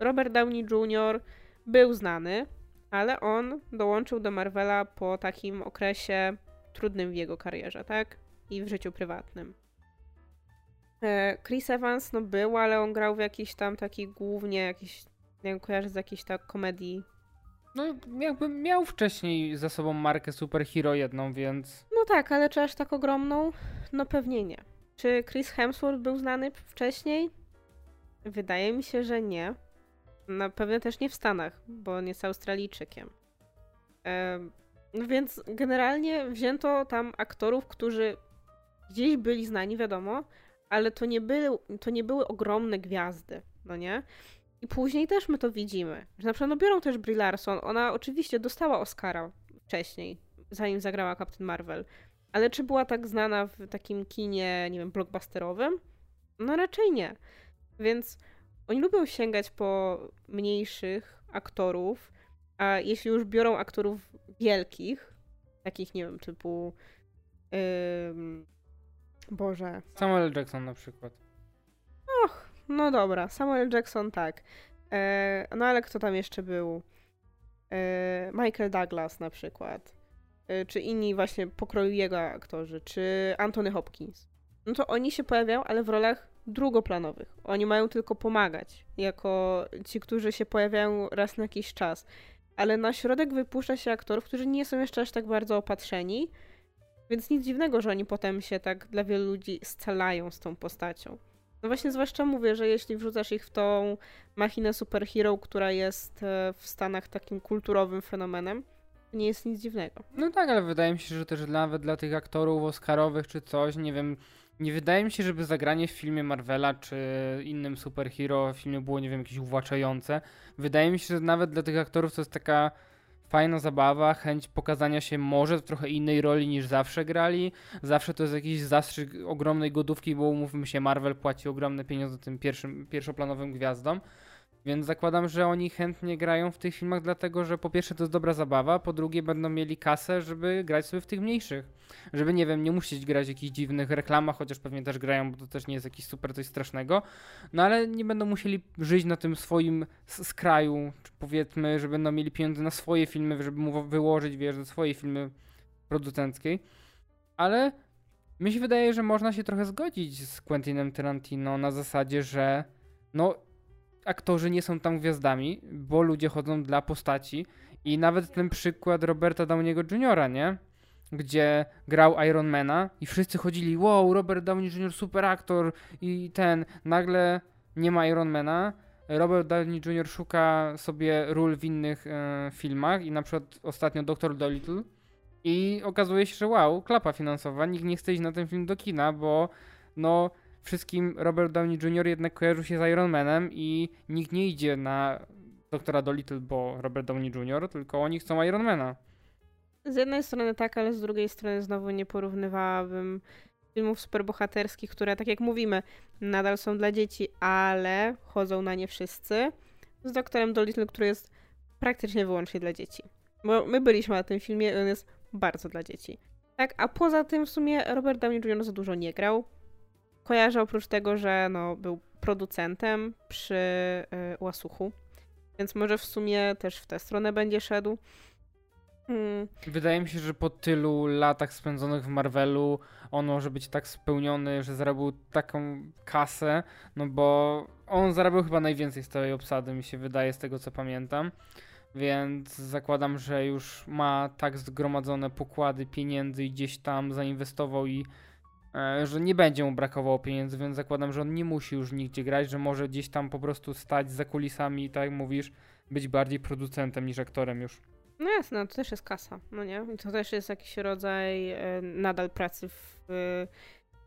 Robert Downey Jr. był znany, ale on dołączył do Marvela po takim okresie trudnym w jego karierze, tak? I w życiu prywatnym. Chris Evans no był, ale on grał w jakiś tam taki głównie jakiś, nie wiem, kojarzę z jakiejś tak komedii. No jakby miał wcześniej za sobą markę superhero jedną, więc... No tak, ale czy aż tak ogromną? No pewnie nie. Czy Chris Hemsworth był znany wcześniej? Wydaje mi się, że nie. Na pewno też nie w Stanach, bo on jest Australijczykiem. Więc generalnie wzięto tam aktorów, którzy gdzieś byli znani, wiadomo, ale to nie były ogromne gwiazdy, no nie? I później też my to widzimy. Że na przykład no, biorą też Brie Larson. Ona oczywiście dostała Oscara wcześniej, zanim zagrała Captain Marvel. Ale czy była tak znana w takim kinie, nie wiem, blockbusterowym? No raczej nie. Więc oni lubią sięgać po mniejszych aktorów, a jeśli już biorą aktorów wielkich, takich, nie wiem, typu... Boże... Samuel L. Jackson na przykład. Och, no dobra, Samuel L. Jackson tak. No ale kto tam jeszcze był? Michael Douglas na przykład. Czy inni właśnie pokroju jego aktorzy, czy Anthony Hopkins. No to oni się pojawiają, ale w rolach drugoplanowych. Oni mają tylko pomagać, jako ci, którzy się pojawiają raz na jakiś czas. Ale na środek wypuszcza się aktorów, którzy nie są jeszcze aż tak bardzo opatrzeni, więc nic dziwnego, że oni potem się tak dla wielu ludzi scalają z tą postacią. No właśnie zwłaszcza mówię, że jeśli wrzucasz ich w tą machinę superhero, która jest w Stanach takim kulturowym fenomenem, nie jest nic dziwnego. No tak, ale wydaje mi się, że też nawet dla tych aktorów oscarowych czy coś, nie wiem, nie wydaje mi się, żeby zagranie w filmie Marvela czy innym superhero w filmie było, nie wiem, jakieś uwłaczające. Wydaje mi się, że nawet dla tych aktorów to jest taka fajna zabawa, chęć pokazania się może w trochę innej roli niż zawsze grali. Zawsze to jest jakiś zastrzyk ogromnej gotówki, bo umówmy się, Marvel płaci ogromne pieniądze tym pierwszoplanowym gwiazdom. Więc zakładam, że oni chętnie grają w tych filmach, dlatego że po pierwsze to jest dobra zabawa, po drugie będą mieli kasę, żeby grać sobie w tych mniejszych. Żeby, nie wiem, nie musieć grać w jakichś dziwnych reklamach, chociaż pewnie też grają, bo to też nie jest jakiś super coś strasznego. No ale nie będą musieli żyć na tym swoim skraju, czy powiedzmy, że będą mieli pieniądze na swoje filmy, żeby mu wyłożyć, wiesz, do swojej filmy producenckiej. Ale mi się wydaje, że można się trochę zgodzić z Quentinem Tarantino na zasadzie, że no... aktorzy nie są tam gwiazdami, bo ludzie chodzą dla postaci i nawet ten przykład Roberta Downiego Jr., nie? Gdzie grał Ironmana i wszyscy chodzili, wow, Robert Downey Jr. super aktor i ten, nagle nie ma Ironmana, Robert Downey Jr. szuka sobie ról w innych filmach i na przykład ostatnio Dr. Dolittle I okazuje się, że wow, klapa finansowa, nikt nie chce iść na ten film do kina, bo no wszystkim Robert Downey Jr. jednak kojarzył się z Iron Manem i nikt nie idzie na Doktora Dolittle, bo Robert Downey Jr., tylko oni chcą Ironmana. Z jednej strony tak, ale z drugiej strony znowu nie porównywałabym filmów superbohaterskich, które, tak jak mówimy, nadal są dla dzieci, ale chodzą na nie wszyscy, z Doktorem Dolittle, który jest praktycznie wyłącznie dla dzieci. Bo my byliśmy na tym filmie, on jest bardzo dla dzieci. Tak, a poza tym w sumie Robert Downey Jr. za dużo nie grał. Kojarzę oprócz tego, że no, był producentem przy Łasuchu, więc może w sumie też w tę stronę będzie szedł. Wydaje mi się, że po tylu latach spędzonych w Marvelu on może być tak spełniony, że zarobił taką kasę, no bo on zarabiał chyba najwięcej z całej obsady, mi się wydaje, z tego co pamiętam. Więc zakładam, że już ma tak zgromadzone pokłady pieniędzy i gdzieś tam zainwestował i że nie będzie mu brakowało pieniędzy, więc zakładam, że on nie musi już nigdzie grać, że może gdzieś tam po prostu stać za kulisami i tak jak mówisz, być bardziej producentem niż aktorem już. No jasne, to też jest kasa, no nie? To też jest jakiś rodzaj nadal pracy w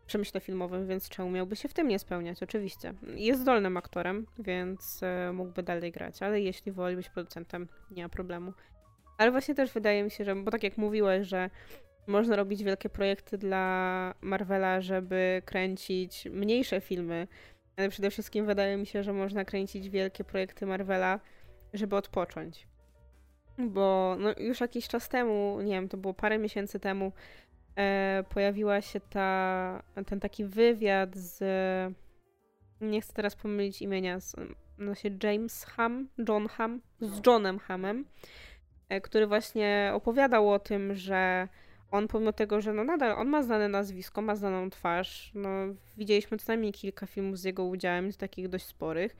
przemyśle filmowym, więc czemu miałby się w tym nie spełniać? Oczywiście. Jest zdolnym aktorem, więc mógłby dalej grać, ale jeśli woli być producentem, nie ma problemu. Ale właśnie też wydaje mi się, że, bo tak jak mówiłeś, że można robić wielkie projekty dla Marvela, żeby kręcić mniejsze filmy, ale przede wszystkim wydaje mi się, że można kręcić wielkie projekty Marvela, żeby odpocząć. Bo no, już jakiś czas temu, nie wiem, to było parę miesięcy temu, pojawiła się ten taki wywiad z, nie chcę teraz pomylić imienia, z Johnem Hammem, który właśnie opowiadał o tym, że on pomimo tego, że no nadal on ma znane nazwisko, ma znaną twarz, no widzieliśmy co najmniej kilka filmów z jego udziałem, takich dość sporych,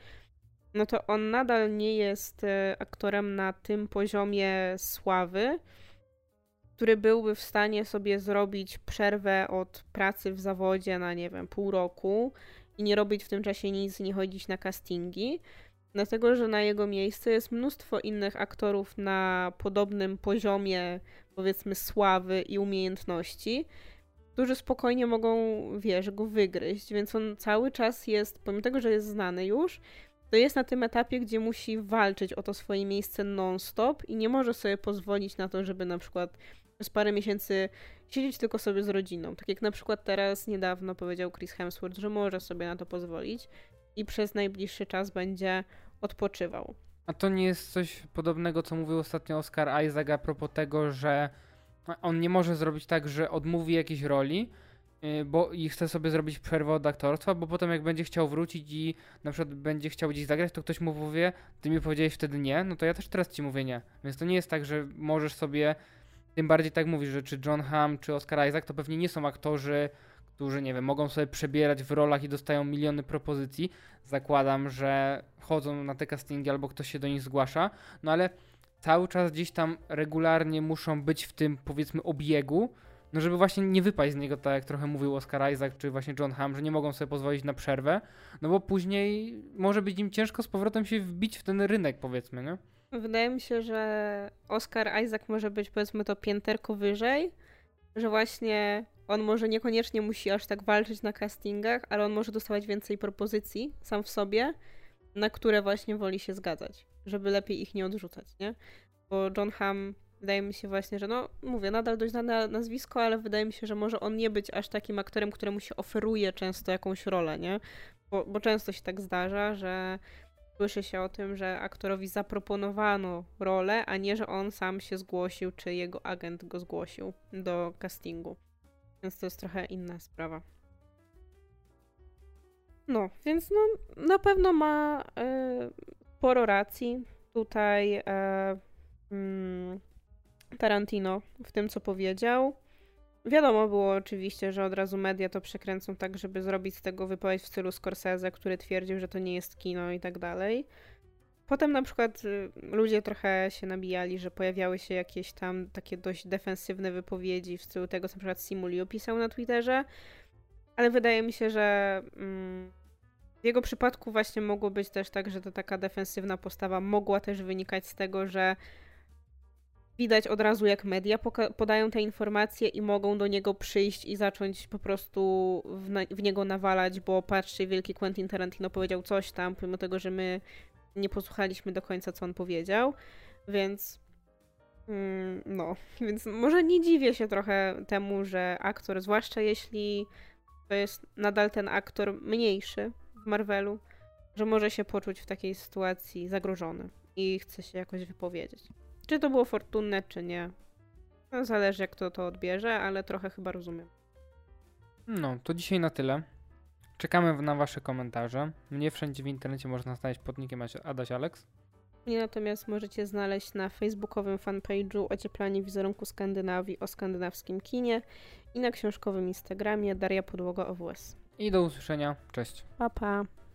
no to on nadal nie jest aktorem na tym poziomie sławy, który byłby w stanie sobie zrobić przerwę od pracy w zawodzie na, nie wiem, pół roku i nie robić w tym czasie nic, nie chodzić na castingi, dlatego że na jego miejsce jest mnóstwo innych aktorów na podobnym poziomie, powiedzmy, sławy i umiejętności, którzy spokojnie mogą, wiesz, go wygryźć, więc on cały czas jest, pomimo tego, że jest znany już, to jest na tym etapie, gdzie musi walczyć o to swoje miejsce non-stop i nie może sobie pozwolić na to, żeby na przykład przez parę miesięcy siedzieć tylko sobie z rodziną. Tak jak na przykład teraz niedawno powiedział Chris Hemsworth, że może sobie na to pozwolić i przez najbliższy czas będzie odpoczywał. A to nie jest coś podobnego, co mówił ostatnio Oscar Isaac a propos tego, że on nie może zrobić tak, że odmówi jakiejś roli, bo i chce sobie zrobić przerwę od aktorstwa, bo potem jak będzie chciał wrócić i na przykład będzie chciał gdzieś zagrać, to ktoś mu powie, ty mi powiedziałeś wtedy nie, no to ja też teraz ci mówię nie. Więc to nie jest tak, że możesz sobie, tym bardziej tak mówisz, że czy John Hamm, czy Oscar Isaac to pewnie nie są aktorzy, którzy, nie wiem, mogą sobie przebierać w rolach i dostają miliony propozycji. Zakładam, że chodzą na te castingi albo ktoś się do nich zgłasza, no ale cały czas gdzieś tam regularnie muszą być w tym, powiedzmy, obiegu, no żeby właśnie nie wypaść z niego, tak jak trochę mówił Oscar Isaac czy właśnie John Hamm, że nie mogą sobie pozwolić na przerwę, no bo później może być im ciężko z powrotem się wbić w ten rynek, powiedzmy, nie? Wydaje mi się, że Oscar Isaac może być, powiedzmy, to pięterko wyżej, że właśnie on może niekoniecznie musi aż tak walczyć na castingach, ale on może dostawać więcej propozycji sam w sobie, na które właśnie woli się zgadzać, żeby lepiej ich nie odrzucać, nie? Bo John Hamm, wydaje mi się właśnie, że no, mówię, nadal dość znane nazwisko, ale wydaje mi się, że może on nie być aż takim aktorem, któremu się oferuje często jakąś rolę, nie? Bo często się tak zdarza, że słyszy się o tym, że aktorowi zaproponowano rolę, a nie, że on sam się zgłosił, czy jego agent go zgłosił do castingu. Więc to jest trochę inna sprawa. No, więc no, na pewno ma sporo racji tutaj Tarantino w tym, co powiedział. Wiadomo było oczywiście, że od razu media to przekręcą tak, żeby zrobić z tego wypowiedź w stylu Scorsese, który twierdził, że to nie jest kino i tak dalej. Potem na przykład ludzie trochę się nabijali, że pojawiały się jakieś tam takie dość defensywne wypowiedzi w stylu tego, co na przykład Simulio pisał na Twitterze, ale wydaje mi się, że w jego przypadku właśnie mogło być też tak, że to taka defensywna postawa mogła też wynikać z tego, że widać od razu, jak media podają te informacje i mogą do niego przyjść i zacząć po prostu w niego nawalać, bo patrzcie, wielki Quentin Tarantino powiedział coś tam, pomimo tego, że my nie posłuchaliśmy do końca, co on powiedział, więc no, więc może nie dziwię się trochę temu, że aktor, zwłaszcza jeśli to jest nadal ten aktor mniejszy w Marvelu, że może się poczuć w takiej sytuacji zagrożony i chce się jakoś wypowiedzieć. Czy to było fortunne, czy nie? No, zależy, jak kto to odbierze, ale trochę chyba rozumiem. No, to dzisiaj na tyle. Czekamy na wasze komentarze. Mnie wszędzie w internecie można znaleźć pod nickiem Adaś Aleks. Mnie natomiast możecie znaleźć na facebookowym fanpage'u Ocieplanie wizerunku Skandynawii o skandynawskim kinie i na książkowym Instagramie Daria Podłoga OWS. I do usłyszenia. Cześć. Pa, pa.